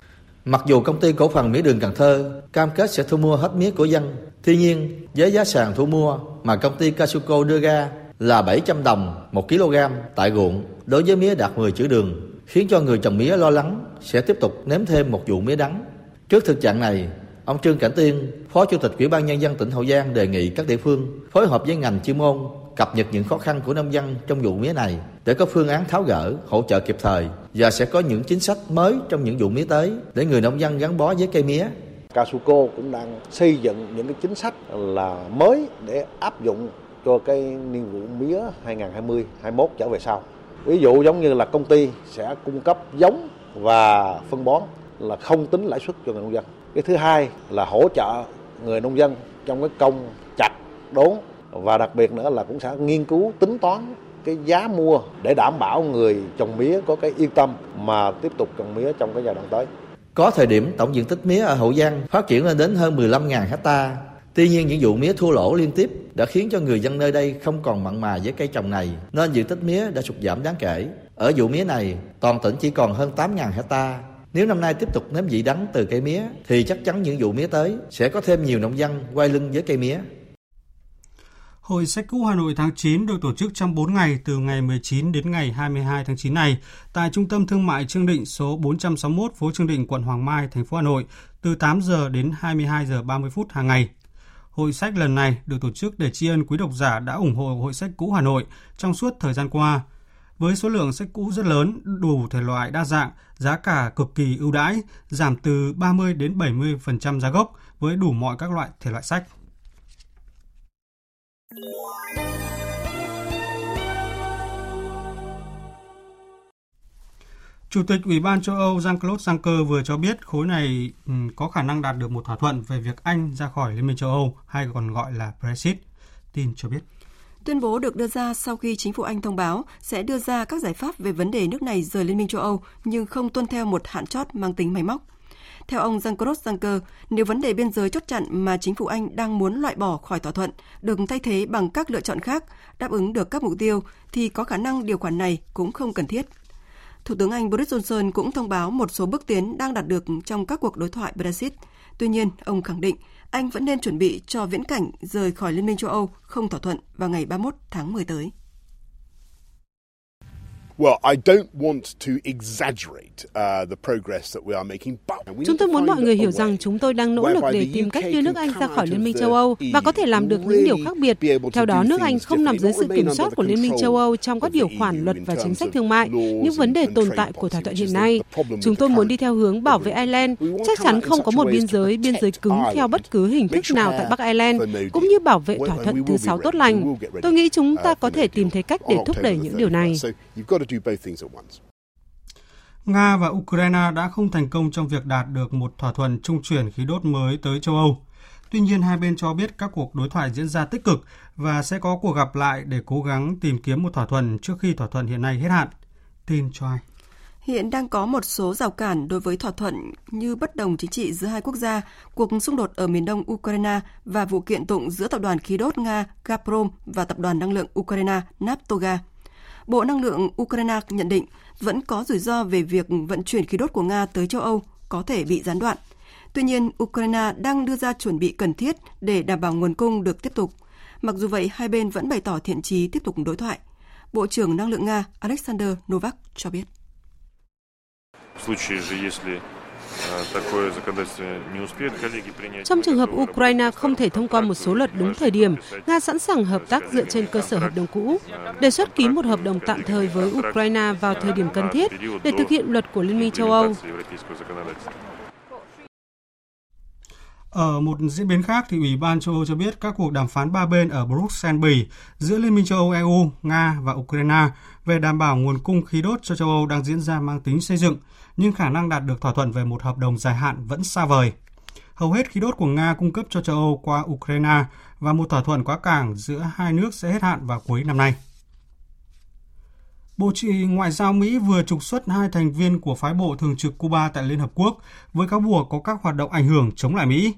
Mặc dù Công ty Cổ phần Mía Đường Cần Thơ cam kết sẽ thu mua hết mía của dân, tuy nhiên với giá sàn thu mua mà công ty Casuco đưa ra là 700 đồng 1 kg tại ruộng đối với mía đạt 10 trữ đường, khiến cho người trồng mía lo lắng sẽ tiếp tục nếm thêm một vụ mía đắng. Trước thực trạng này, ông Trương Cảnh Tiên, Phó Chủ tịch Ủy ban Nhân dân tỉnh Hậu Giang đề nghị các địa phương phối hợp với ngành chuyên môn cập nhật những khó khăn của nông dân trong vụ mía này để có phương án tháo gỡ, hỗ trợ kịp thời và sẽ có những chính sách mới trong những vụ mía tới để người nông dân gắn bó với cây mía. Casuco cũng đang xây dựng những cái chính sách là mới để áp dụng cho cái niên vụ mía 2020-21 trở về sau. Ví dụ giống như là công ty sẽ cung cấp giống và phân bón là không tính lãi suất cho người nông dân. Cái thứ hai là hỗ trợ người nông dân trong cái công chặt, đốn và đặc biệt nữa là cũng sẽ nghiên cứu tính toán cái giá mua để đảm bảo người trồng mía có cái yên tâm mà tiếp tục trồng mía trong cái giai đoạn tới. Có thời điểm tổng diện tích mía ở Hậu Giang phát triển lên đến hơn 15.000 hectare. Tuy nhiên những vụ mía thua lỗ liên tiếp đã khiến cho người dân nơi đây không còn mặn mà với cây trồng này nên diện tích mía đã sụt giảm đáng kể. Ở vụ mía này, toàn tỉnh chỉ còn hơn 8.000 hectare. Nếu năm nay tiếp tục nếm vị đắng từ cây mía thì chắc chắn những vụ mía tới sẽ có thêm nhiều nông dân quay lưng với cây mía. Hội sách cũ Hà Nội tháng 9 được tổ chức trong 4 ngày từ ngày 19 đến ngày 22 tháng 9 này tại Trung tâm Thương mại Trương Định số 461 phố Trương Định, quận Hoàng Mai, thành phố Hà Nội từ 8 giờ đến 22 giờ 30 phút hàng ngày. Hội sách lần này được tổ chức để tri ân quý độc giả đã ủng hộ Hội sách cũ Hà Nội trong suốt thời gian qua. Với số lượng sách cũ rất lớn, đủ thể loại đa dạng, giá cả cực kỳ ưu đãi, giảm từ 30 đến 70% giá gốc với đủ mọi các loại thể loại sách. Chủ tịch Ủy ban châu Âu Jean-Claude Juncker vừa cho biết khối này có khả năng đạt được một thỏa thuận về việc Anh ra khỏi Liên minh châu Âu hay còn gọi là Brexit. Tin cho biết. Tuyên bố được đưa ra sau khi chính phủ Anh thông báo sẽ đưa ra các giải pháp về vấn đề nước này rời Liên minh châu Âu nhưng không tuân theo một hạn chót mang tính máy móc. Theo ông Jean-Claude Juncker, nếu vấn đề biên giới chốt chặn mà chính phủ Anh đang muốn loại bỏ khỏi thỏa thuận được thay thế bằng các lựa chọn khác đáp ứng được các mục tiêu thì có khả năng điều khoản này cũng không cần thiết. Thủ tướng Anh Boris Johnson cũng thông báo một số bước tiến đang đạt được trong các cuộc đối thoại Brexit. Tuy nhiên, ông khẳng định Anh vẫn nên chuẩn bị cho viễn cảnh rời khỏi Liên minh châu Âu không thỏa thuận vào ngày 31 tháng 10 tới. Chúng tôi muốn mọi người hiểu rằng chúng tôi đang nỗ lực để tìm cách đưa nước Anh ra khỏi Liên minh châu Âu và có thể làm được những điều khác biệt. Theo đó, nước Anh không nằm dưới sự kiểm soát của Liên minh châu Âu trong các điều khoản luật và chính sách thương mại, những vấn đề tồn tại của thỏa thuận hiện nay. Chúng tôi muốn đi theo hướng bảo vệ Ireland, chắc chắn không có một biên giới cứng theo bất cứ hình thức nào tại Bắc Ireland, cũng như bảo vệ thỏa thuận thứ 6 tốt lành. Tôi nghĩ chúng ta có thể tìm thấy cách để thúc đẩy những điều này. Nga và Ukraine đã không thành công trong việc đạt được một thỏa thuận trung chuyển khí đốt mới tới châu Âu. Tuy nhiên, hai bên cho biết các cuộc đối thoại diễn ra tích cực và sẽ có cuộc gặp lại để cố gắng tìm kiếm một thỏa thuận trước khi thỏa thuận hiện nay hết hạn. Tin cho ai? Hiện đang có một số rào cản đối với thỏa thuận như bất đồng chính trị giữa hai quốc gia, cuộc xung đột ở miền đông Ukraine và vụ kiện tụng giữa tập đoàn khí đốt Nga Gazprom và tập đoàn năng lượng Ukraine Naftogaz. Bộ Năng lượng Ukraine nhận định vẫn có rủi ro về việc vận chuyển khí đốt của Nga tới châu Âu có thể bị gián đoạn. Tuy nhiên, Ukraine đang đưa ra chuẩn bị cần thiết để đảm bảo nguồn cung được tiếp tục. Mặc dù vậy, hai bên vẫn bày tỏ thiện chí tiếp tục đối thoại. Bộ trưởng Năng lượng Nga Alexander Novak cho biết. Trong trường hợp Ukraine không thể thông qua một số luật đúng thời điểm, Nga sẵn sàng hợp tác dựa trên cơ sở hợp đồng cũ, đề xuất ký một hợp đồng tạm thời với Ukraine vào thời điểm cần thiết để thực hiện luật của Liên minh châu Âu. Ở một diễn biến khác, thì Ủy ban châu Âu cho biết các cuộc đàm phán ba bên ở Bruxelles, Bỉ giữa Liên minh châu Âu EU, Nga và Ukraine về đảm bảo nguồn cung khí đốt cho châu Âu đang diễn ra mang tính xây dựng, nhưng khả năng đạt được thỏa thuận về một hợp đồng dài hạn vẫn xa vời. Hầu hết khí đốt của Nga cung cấp cho châu Âu qua Ukraine và một thỏa thuận quá cảng giữa hai nước sẽ hết hạn vào cuối năm nay. Bộ trưởng Ngoại giao Mỹ vừa trục xuất hai thành viên của phái bộ thường trực Cuba tại Liên Hợp Quốc với cáo buộc có các hoạt động ảnh hưởng chống lại Mỹ.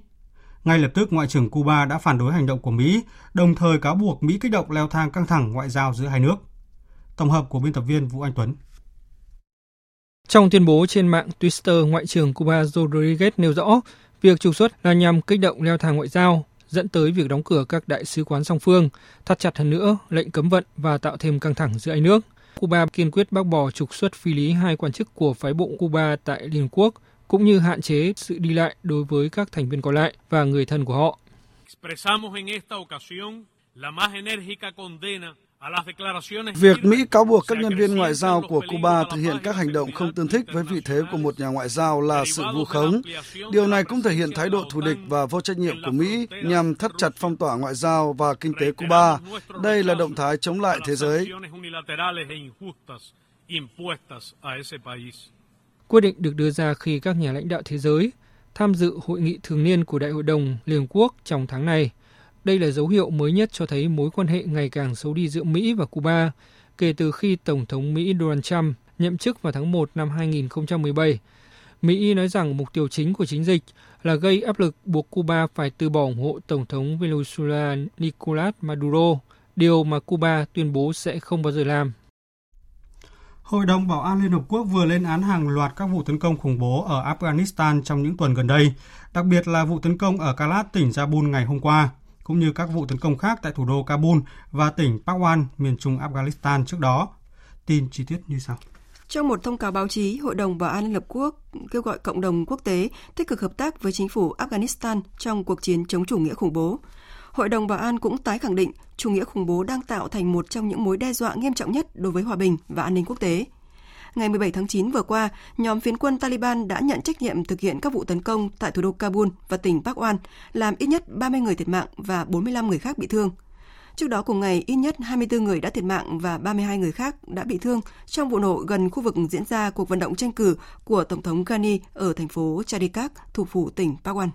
Ngay lập tức, Ngoại trưởng Cuba đã phản đối hành động của Mỹ, đồng thời cáo buộc Mỹ kích động leo thang căng thẳng ngoại giao giữa hai nước. Tổng hợp của biên tập viên Vũ Anh Tuấn. Trong tuyên bố trên mạng Twitter, Ngoại trưởng Cuba Rodríguez nêu rõ việc trục xuất là nhằm kích động leo thang ngoại giao, dẫn tới việc đóng cửa các đại sứ quán song phương, thắt chặt hơn nữa lệnh cấm vận và tạo thêm căng thẳng giữa hai nước. Cuba kiên quyết bác bỏ trục xuất phi lý hai quan chức của phái bộ Cuba tại Liên Hợp Quốc, cũng như hạn chế sự đi lại đối với các thành viên còn lại và người thân của họ. Việc Mỹ cáo buộc các nhân viên ngoại giao của Cuba thực hiện các hành động không tương thích với vị thế của một nhà ngoại giao là sự vu khống. Điều này cũng thể hiện thái độ thù địch và vô trách nhiệm của Mỹ nhằm thắt chặt phong tỏa ngoại giao và kinh tế Cuba. Đây là động thái chống lại thế giới. Quyết định được đưa ra khi các nhà lãnh đạo thế giới tham dự hội nghị thường niên của Đại hội đồng Liên Hợp Quốc trong tháng này. Đây là dấu hiệu mới nhất cho thấy mối quan hệ ngày càng xấu đi giữa Mỹ và Cuba kể từ khi Tổng thống Mỹ Donald Trump nhậm chức vào tháng 1 năm 2017. Mỹ nói rằng mục tiêu chính của chiến dịch là gây áp lực buộc Cuba phải từ bỏ ủng hộ Tổng thống Venezuela Nicolás Maduro, điều mà Cuba tuyên bố sẽ không bao giờ làm. Hội đồng Bảo an Liên Hợp Quốc vừa lên án hàng loạt các vụ tấn công khủng bố ở Afghanistan trong những tuần gần đây, đặc biệt là vụ tấn công ở Kalat, tỉnh Zabul ngày hôm qua, cũng như các vụ tấn công khác tại thủ đô Kabul và tỉnh Pakwan, miền trung Afghanistan trước đó. Tin chi tiết như sau. Trong một thông cáo báo chí, Hội đồng Bảo an Liên Hợp Quốc kêu gọi cộng đồng quốc tế tích cực hợp tác với chính phủ Afghanistan trong cuộc chiến chống chủ nghĩa khủng bố. Hội đồng Bảo an cũng tái khẳng định chủ nghĩa khủng bố đang tạo thành một trong những mối đe dọa nghiêm trọng nhất đối với hòa bình và an ninh quốc tế. Ngày 17 tháng 9 vừa qua, nhóm phiến quân Taliban đã nhận trách nhiệm thực hiện các vụ tấn công tại thủ đô Kabul và tỉnh Pakwan, làm ít nhất 30 người thiệt mạng và 45 người khác bị thương. Trước đó cùng ngày, ít nhất 24 người đã thiệt mạng và 32 người khác đã bị thương trong vụ nổ gần khu vực diễn ra cuộc vận động tranh cử của Tổng thống Ghani ở thành phố Charikak, thủ phủ tỉnh Pakwan.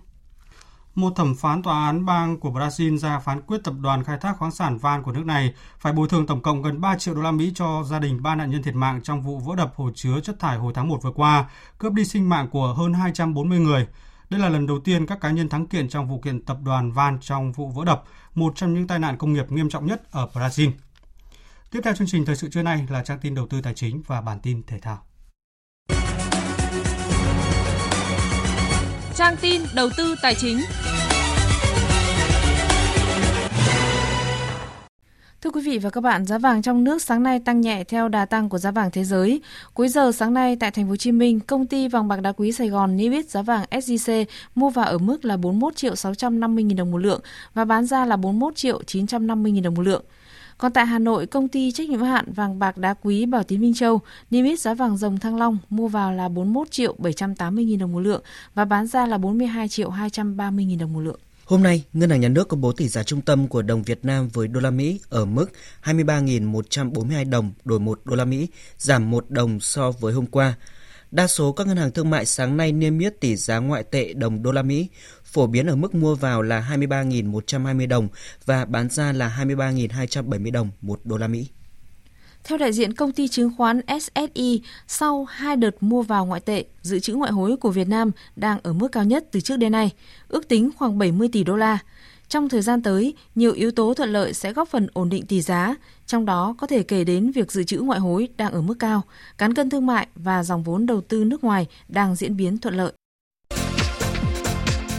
Một thẩm phán tòa án bang của Brazil ra phán quyết tập đoàn khai thác khoáng sản Vale của nước này phải bồi thường tổng cộng gần 3 triệu đô la Mỹ cho gia đình 3 nạn nhân thiệt mạng trong vụ vỡ đập hồ chứa chất thải hồi tháng 1 vừa qua, cướp đi sinh mạng của hơn 240 người. Đây là lần đầu tiên các cá nhân thắng kiện trong vụ kiện tập đoàn Vale trong vụ vỡ đập, một trong những tai nạn công nghiệp nghiêm trọng nhất ở Brazil. Tiếp theo chương trình thời sự trưa nay là trang tin đầu tư tài chính và bản tin thể thao. Trang tin đầu tư tài chính. Thưa quý vị và các bạn, giá vàng trong nước sáng nay tăng nhẹ theo đà tăng của giá vàng thế giới. Cuối giờ sáng nay tại Thành phố Hồ Chí Minh, công ty vàng bạc đá quý Sài Gòn niêm yết giá vàng SJC mua vào ở mức là 41.650.000 đồng một lượng và bán ra là 41.950.000 đồng một lượng. Còn tại Hà Nội, công ty trách nhiệm hữu hạn vàng bạc đá quý Bảo Tín Minh Châu niêm yết giá vàng ròng Thăng Long mua vào là 41.780.000 đồng một lượng và bán ra là 42.230.000 đồng một lượng. Hôm nay, Ngân hàng Nhà nước công bố tỷ giá trung tâm của đồng Việt Nam với đô la Mỹ ở mức 23.142 đồng đổi 1 đô la Mỹ, giảm 1 đồng so với hôm qua. Đa số các ngân hàng thương mại sáng nay niêm yết tỷ giá ngoại tệ đồng đô la Mỹ phổ biến ở mức mua vào là 23.120 đồng và bán ra là 23.270 đồng 1 đô la Mỹ. Theo đại diện công ty chứng khoán SSI, sau 2 đợt mua vào ngoại tệ, dự trữ ngoại hối của Việt Nam đang ở mức cao nhất từ trước đến nay, ước tính khoảng 70 tỷ đô la. Trong thời gian tới, nhiều yếu tố thuận lợi sẽ góp phần ổn định tỷ giá, trong đó có thể kể đến việc dự trữ ngoại hối đang ở mức cao, cán cân thương mại và dòng vốn đầu tư nước ngoài đang diễn biến thuận lợi.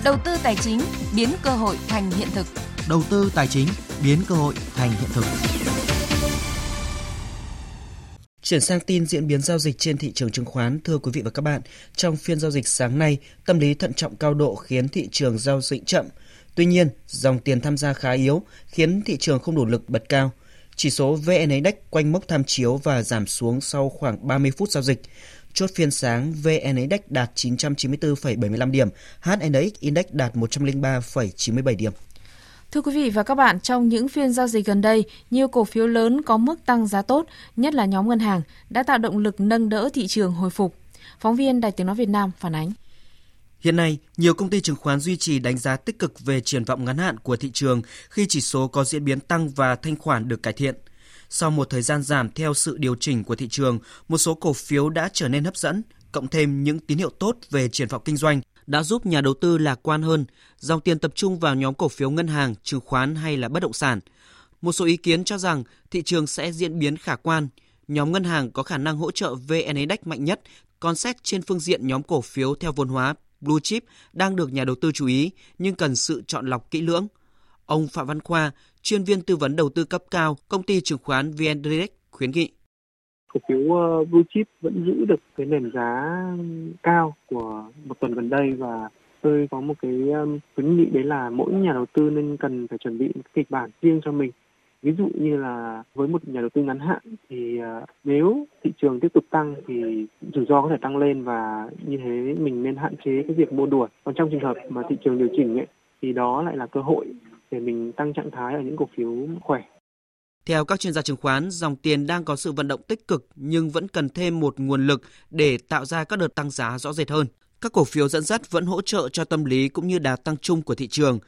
Đầu tư tài chính biến cơ hội thành hiện thực. Đầu tư tài chính biến cơ hội thành hiện thực. Chuyển sang tin diễn biến giao dịch trên thị trường chứng khoán. Thưa quý vị và các bạn, trong phiên giao dịch sáng nay, tâm lý thận trọng cao độ khiến thị trường giao dịch chậm. Tuy nhiên, dòng tiền tham gia khá yếu khiến thị trường không đủ lực bật cao. Chỉ số VN Index quanh mốc tham chiếu và giảm xuống sau khoảng 30 phút giao dịch. Chốt phiên sáng, VN Index đạt 994,75 điểm, HNX Index đạt 103,97 điểm. Thưa quý vị và các bạn, trong những phiên giao dịch gần đây, nhiều cổ phiếu lớn có mức tăng giá tốt, nhất là nhóm ngân hàng, đã tạo động lực nâng đỡ thị trường hồi phục. Phóng viên Đài Tiếng Nói Việt Nam phản ánh. Hiện nay, nhiều công ty chứng khoán duy trì đánh giá tích cực về triển vọng ngắn hạn của thị trường khi chỉ số có diễn biến tăng và thanh khoản được cải thiện. Sau một thời gian giảm theo sự điều chỉnh của thị trường, một số cổ phiếu đã trở nên hấp dẫn, cộng thêm những tín hiệu tốt về triển vọng kinh doanh đã giúp nhà đầu tư lạc quan hơn, dòng tiền tập trung vào nhóm cổ phiếu ngân hàng, chứng khoán hay là bất động sản. Một số ý kiến cho rằng thị trường sẽ diễn biến khả quan, nhóm ngân hàng có khả năng hỗ trợ VN Index mạnh nhất, còn xét trên phương diện nhóm cổ phiếu theo vốn hóa, Blue Chip đang được nhà đầu tư chú ý nhưng cần sự chọn lọc kỹ lưỡng. Ông Phạm Văn Khoa, chuyên viên tư vấn đầu tư cấp cao, công ty chứng khoán VN Direct khuyến nghị. Cổ phiếu Blue Chip vẫn giữ được cái nền giá cao của một tuần gần đây và tôi có một cái khuyến nghị đấy là mỗi nhà đầu tư nên cần phải chuẩn bị một cái kịch bản riêng cho mình. Ví dụ như là với một nhà đầu tư ngắn hạn thì nếu thị trường tiếp tục tăng thì rủi ro có thể tăng lên và như thế mình nên hạn chế cái việc mua đuổi. Còn trong trường hợp mà thị trường điều chỉnh ấy, thì đó lại là cơ hội để mình tăng trạng thái ở những cổ phiếu khỏe. Theo các chuyên gia chứng khoán, dòng tiền đang có sự vận động tích cực nhưng vẫn cần thêm một nguồn lực để tạo ra các đợt tăng giá rõ rệt hơn. Các cổ phiếu dẫn dắt vẫn hỗ trợ cho tâm lý cũng như đà tăng chung của thị trường.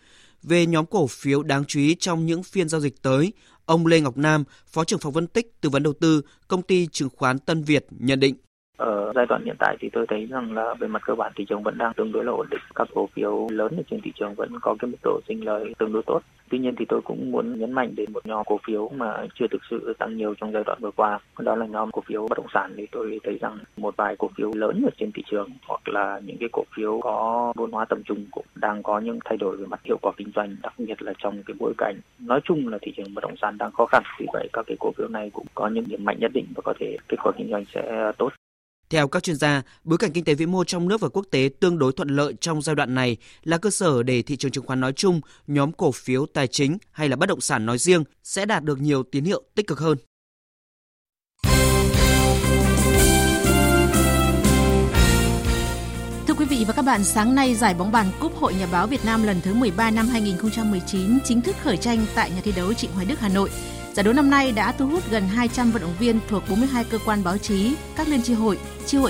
Về nhóm cổ phiếu đáng chú ý trong những phiên giao dịch tới, ông Lê Ngọc Nam, Phó trưởng phòng phân tích, tư vấn đầu tư, công ty chứng khoán Tân Việt nhận định. Ở giai đoạn hiện tại thì tôi thấy rằng là về mặt cơ bản thị trường vẫn đang tương đối là ổn định. Các cổ phiếu lớn ở trên thị trường vẫn có cái mức độ sinh lời tương đối tốt. Tuy nhiên thì tôi cũng muốn nhấn mạnh đến một nhóm cổ phiếu mà chưa thực sự tăng nhiều trong giai đoạn vừa qua. Đó là nhóm cổ phiếu bất động sản thì tôi thấy rằng một vài cổ phiếu lớn ở trên thị trường hoặc là những cái cổ phiếu có vốn hóa tầm trung cũng đang có những thay đổi về mặt hiệu quả kinh doanh, đặc biệt là trong cái bối cảnh nói chung là thị trường bất động sản đang khó khăn. Vì vậy các cái cổ phiếu này cũng có những điểm mạnh nhất định và có thể kết quả kinh doanh sẽ tốt. Theo các chuyên gia, bối cảnh kinh tế vĩ mô trong nước và quốc tế tương đối thuận lợi trong giai đoạn này là cơ sở để thị trường chứng khoán nói chung, nhóm cổ phiếu tài chính hay là bất động sản nói riêng sẽ đạt được nhiều tín hiệu tích cực hơn. Thưa quý vị và các bạn, sáng nay giải bóng bàn Cúp Hội Nhà báo Việt Nam lần thứ 13 năm 2019 chính thức khởi tranh tại nhà thi đấu Trịnh Hoài Đức, Hà Nội. Giải đấu năm nay đã thu hút gần 200 vận động viên thuộc 42 cơ quan báo chí, các liên chi hội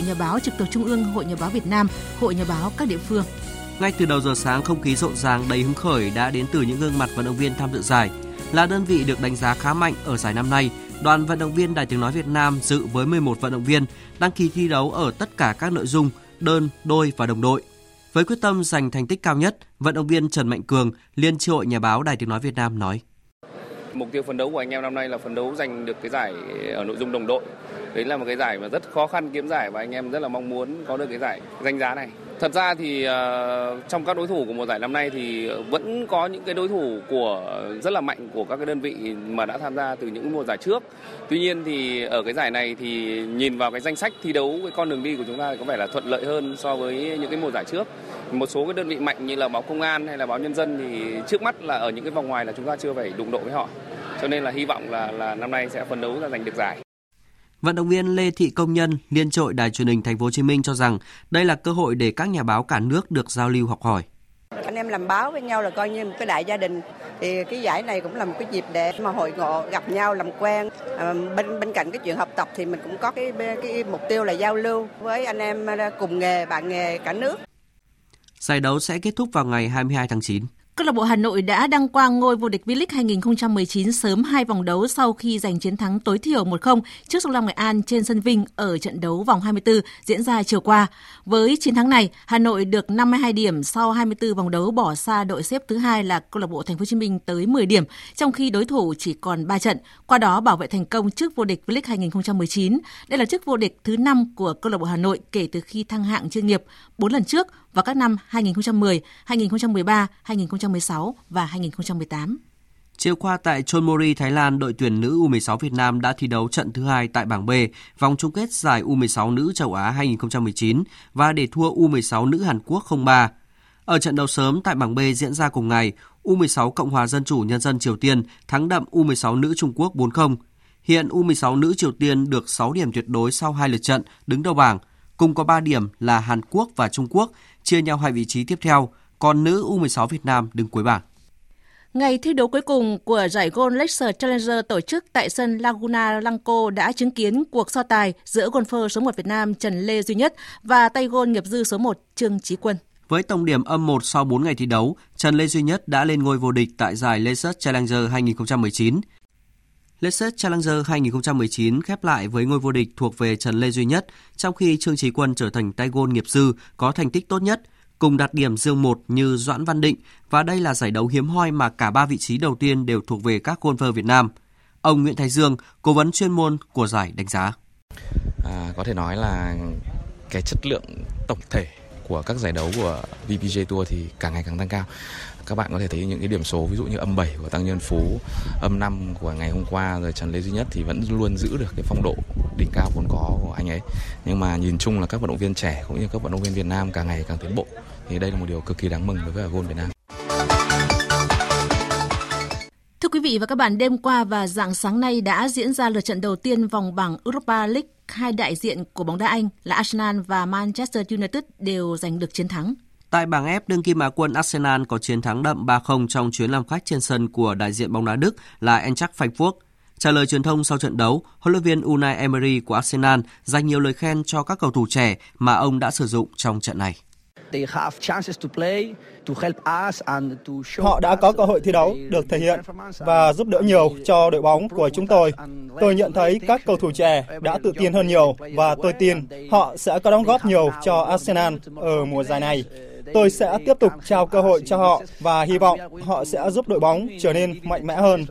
nhà báo trực thuộc Trung ương, Hội Nhà báo Việt Nam, Hội Nhà báo các địa phương. Ngay từ đầu giờ sáng, không khí rộn ràng đầy hứng khởi đã đến từ những gương mặt vận động viên tham dự giải. Là đơn vị được đánh giá khá mạnh ở giải năm nay, đoàn vận động viên Đài Tiếng Nói Việt Nam dự với 11 vận động viên đăng ký thi đấu ở tất cả các nội dung đơn, đôi và đồng đội. Với quyết tâm giành thành tích cao nhất, vận động viên Trần Mạnh Cường, Liên chi hội nhà báo Đài Tiếng Nói Việt Nam nói: Mục tiêu phấn đấu của anh em năm nay là phấn đấu giành được cái giải ở nội dung đồng đội. Đấy là một cái giải mà rất khó khăn kiếm giải và anh em rất là mong muốn có được cái giải danh giá này. Thật ra thì trong các đối thủ của mùa giải năm nay thì vẫn có những cái đối thủ của rất là mạnh của các cái đơn vị mà đã tham gia từ những mùa giải trước. Tuy nhiên thì ở cái giải này thì nhìn vào cái danh sách thi đấu, cái con đường đi của chúng ta thì có vẻ là thuận lợi hơn so với những cái mùa giải trước. Một số cái đơn vị mạnh như là báo Công an hay là báo Nhân dân thì trước mắt là ở những cái vòng ngoài là chúng ta chưa phải đụng độ với họ. Cho nên là hy vọng là năm nay sẽ phấn đấu là giành được giải. Vận động viên Lê Thị Công Nhân, Liên chi hội Đài Truyền hình Thành phố Hồ Chí Minh cho rằng đây là cơ hội để các nhà báo cả nước được giao lưu học hỏi. Anh em làm báo với nhau là coi như một cái đại gia đình, thì cái giải này cũng là một cái dịp để mà hội ngộ, gặp nhau, làm quen. Bên cạnh cái chuyện học tập thì mình cũng có cái mục tiêu là giao lưu với anh em cùng nghề, bạn nghề cả nước. Giải đấu sẽ kết thúc vào ngày 22 tháng 9. Câu lạc bộ Hà Nội đã đăng quang ngôi vô địch V-League 2019 sớm 2 vòng đấu sau khi giành chiến thắng tối thiểu 1-0 trước Sông Lam Nghệ An trên sân Vinh ở trận đấu vòng 24 diễn ra chiều qua. Với chiến thắng này, Hà Nội được 52 điểm sau 24 vòng đấu, bỏ xa đội xếp thứ 2 là câu lạc bộ Thành phố Hồ Chí Minh tới 10 điểm, trong khi đối thủ chỉ còn 3 trận, qua đó bảo vệ thành công chức vô địch V-League 2019. Đây là chức vô địch thứ 5 của câu lạc bộ Hà Nội kể từ khi thăng hạng chuyên nghiệp 4 lần trước vào các năm 2010, 2013, 2016 và 2018. Chiều qua tại Chonburi, Thái Lan, đội tuyển nữ U16 Việt Nam đã thi đấu trận thứ 2 tại bảng B, vòng chung kết giải U16 nữ châu Á 2019 và để thua U16 nữ Hàn Quốc 0-3. Ở trận đấu sớm tại bảng B diễn ra cùng ngày, U16 Cộng hòa Dân chủ Nhân dân Triều Tiên thắng đậm U16 nữ Trung Quốc 4-0. Hiện U16 nữ Triều Tiên được 6 điểm tuyệt đối sau 2 lượt trận, đứng đầu bảng, cùng có 3 điểm là Hàn Quốc và Trung Quốc, chia nhau 2 vị trí tiếp theo, còn nữ U16 Việt Nam đứng cuối bảng. Ngày thi đấu cuối cùng của giải golf Lexus Challenger tổ chức tại sân Laguna Lanco đã chứng kiến cuộc so tài giữa golfer số 1 Việt Nam Trần Lê Duy Nhất và tay golf nghiệp dư số 1 Trương Chí Quân. Với tổng điểm -1 sau 4 ngày thi đấu, Trần Lê Duy Nhất đã lên ngôi vô địch tại giải Lexus Challenger 2019. Lexus Challenger 2019 khép lại với ngôi vô địch thuộc về Trần Lê Duy Nhất, trong khi Trương Chí Quân trở thành tay golf nghiệp dư có thành tích tốt nhất, cùng đạt điểm dương 1 như Doãn Văn Định, và đây là giải đấu hiếm hoi mà cả 3 vị trí đầu tiên đều thuộc về các golfer Việt Nam. Ông Nguyễn Thái Dương, cố vấn chuyên môn của giải đánh giá. Có thể nói là cái chất lượng tổng thể của các giải đấu của VPGA Tour thì càng ngày càng tăng cao. Các bạn có thể thấy những cái điểm số ví dụ như -7 của Tăng Nhân Phú, -5 của ngày hôm qua, rồi Trần Lê Duy Nhất thì vẫn luôn giữ được cái phong độ đỉnh cao vốn có của anh ấy. Nhưng mà nhìn chung là các vận động viên trẻ cũng như các vận động viên Việt Nam càng ngày càng tiến bộ. Thì đây là một điều cực kỳ đáng mừng đối với golf Việt Nam. Thưa quý vị và các bạn, đêm qua và rạng sáng nay đã diễn ra lượt trận đầu tiên vòng bảng Europa League. Hai đại diện của bóng đá Anh là Arsenal và Manchester United đều giành được chiến thắng. Tại bảng F, đương kim Á quân Arsenal có chiến thắng đậm 3-0 trong chuyến làm khách trên sân của đại diện bóng đá Đức là Eintracht Frankfurt. Trả lời truyền thông sau trận đấu, huấn luyện viên Unai Emery của Arsenal dành nhiều lời khen cho các cầu thủ trẻ mà ông đã sử dụng trong trận này. Họ đã có cơ hội thi đấu, được thể hiện và giúp đỡ nhiều cho đội bóng của chúng tôi. Tôi nhận thấy các cầu thủ trẻ đã tự tin hơn nhiều và tôi tin họ sẽ có đóng góp nhiều cho Arsenal ở mùa giải này. Tôi sẽ tiếp tục trao cơ hội cho họ và hy vọng họ sẽ giúp đội bóng trở nên mạnh mẽ hơn.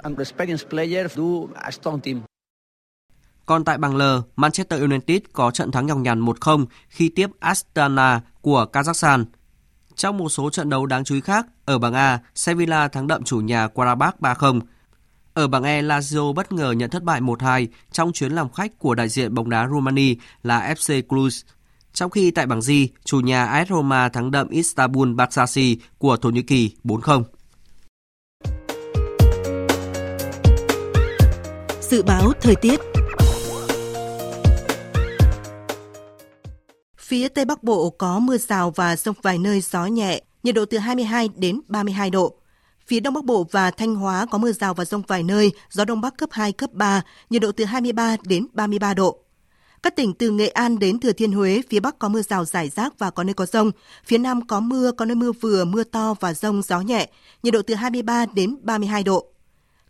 Còn tại bảng L, Manchester United có trận thắng nhọc nhằn 1-0 khi tiếp Astana của Kazakhstan. Trong một số trận đấu đáng chú ý khác, ở bảng A, Sevilla thắng đậm chủ nhà Karabakh 3-0. Ở bảng E, Lazio bất ngờ nhận thất bại 1-2 trong chuyến làm khách của đại diện bóng đá Romania là FC Cluj. Trong khi tại bảng G, chủ nhà AS Roma thắng đậm Istanbul Basaksehir của Thổ Nhĩ Kỳ 4-0. Dự báo thời tiết. Phía Tây Bắc Bộ có mưa rào và dông vài nơi, gió nhẹ, nhiệt độ từ 22 đến 32 độ. Phía Đông Bắc Bộ và Thanh Hóa có mưa rào và dông vài nơi, gió Đông Bắc cấp 2, cấp 3, nhiệt độ từ 23 đến 33 độ. Các tỉnh từ Nghệ An đến Thừa Thiên Huế, phía Bắc có mưa rào rải rác và có nơi có dông. Phía Nam có mưa, có nơi mưa vừa, mưa to và dông, gió nhẹ, nhiệt độ từ 23 đến 32 độ.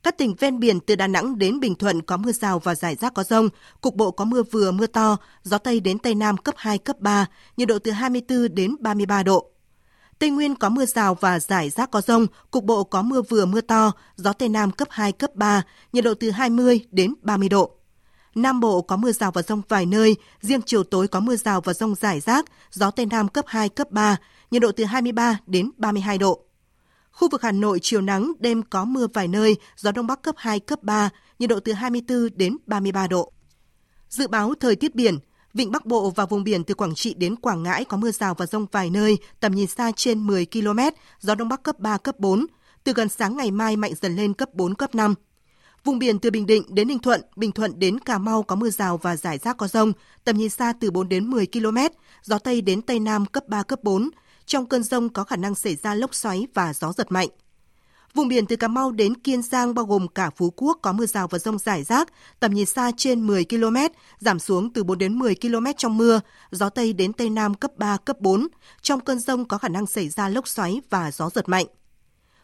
Các tỉnh ven biển từ Đà Nẵng đến Bình Thuận có mưa rào và rải rác có dông, cục bộ có mưa vừa mưa to, gió Tây đến Tây Nam cấp 2, cấp 3, nhiệt độ từ 24 đến 33 độ. Tây Nguyên có mưa rào và rải rác có dông, cục bộ có mưa vừa mưa to, gió Tây Nam cấp 2, cấp 3, nhiệt độ từ 20 đến 30 độ. Nam Bộ có mưa rào và dông vài nơi, riêng chiều tối có mưa rào và dông rải rác, gió Tây Nam cấp 2, cấp 3, nhiệt độ từ 23 đến 32 độ. Khu vực Hà Nội chiều nắng, đêm có mưa vài nơi, gió Đông Bắc cấp 2, cấp 3, nhiệt độ từ 24 đến 33 độ. Dự báo thời tiết biển, vịnh Bắc Bộ và vùng biển từ Quảng Trị đến Quảng Ngãi có mưa rào và dông vài nơi, tầm nhìn xa trên 10 km, gió Đông Bắc cấp 3, cấp 4. Từ gần sáng ngày mai mạnh dần lên cấp 4, cấp 5. Vùng biển từ Bình Định đến Ninh Thuận, Bình Thuận đến Cà Mau có mưa rào và rải rác có dông, tầm nhìn xa từ 4 đến 10 km, gió Tây đến Tây Nam cấp 3, cấp 4. Trong cơn dông có khả năng xảy ra lốc xoáy và gió giật mạnh. Vùng biển từ Cà Mau đến Kiên Giang bao gồm cả Phú Quốc có mưa rào và dông rải rác, tầm nhìn xa trên 10 km, giảm xuống từ 4 đến 10 km trong mưa, gió Tây đến Tây Nam cấp 3, cấp 4. Trong cơn dông có khả năng xảy ra lốc xoáy và gió giật mạnh.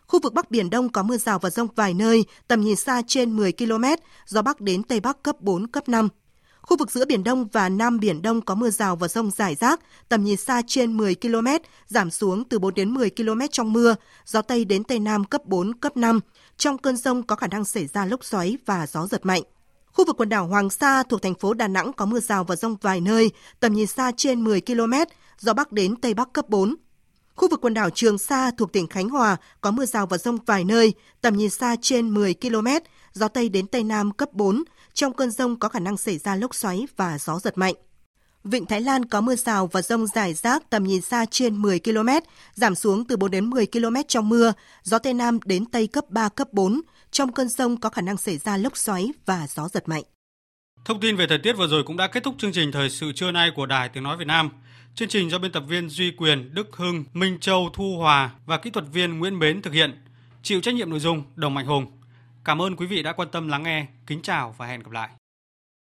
Khu vực Bắc Biển Đông có mưa rào và dông vài nơi, tầm nhìn xa trên 10 km, gió Bắc đến Tây Bắc cấp 4, cấp 5. Khu vực giữa Biển Đông và Nam Biển Đông có mưa rào và dông rải rác, tầm nhìn xa trên 10 km, giảm xuống từ 4 đến 10 km trong mưa, gió Tây đến Tây Nam cấp 4, cấp 5. Trong cơn dông có khả năng xảy ra lốc xoáy và gió giật mạnh. Khu vực quần đảo Hoàng Sa thuộc thành phố Đà Nẵng có mưa rào và dông vài nơi, tầm nhìn xa trên 10 km, gió Bắc đến Tây Bắc cấp 4. Khu vực quần đảo Trường Sa thuộc tỉnh Khánh Hòa có mưa rào và dông vài nơi, tầm nhìn xa trên 10 km, gió Tây đến Tây Nam cấp 4. Trong cơn dông có khả năng xảy ra lốc xoáy và gió giật mạnh. Vịnh Thái Lan có mưa rào và dông rải rác, tầm nhìn xa trên 10 km, giảm xuống từ 4 đến 10 km trong mưa, gió Tây Nam đến Tây cấp 3, cấp 4. Trong cơn dông có khả năng xảy ra lốc xoáy và gió giật mạnh. Thông tin về thời tiết vừa rồi cũng đã kết thúc chương trình Thời sự trưa nay của Đài Tiếng Nói Việt Nam. Chương trình do biên tập viên Duy Quyền, Đức Hưng, Minh Châu, Thu Hòa và kỹ thuật viên Nguyễn Mến thực hiện. Chịu trách nhiệm nội dung Đồng Mạnh Hùng. Cảm ơn quý vị đã quan tâm lắng nghe. Kính chào và hẹn gặp lại.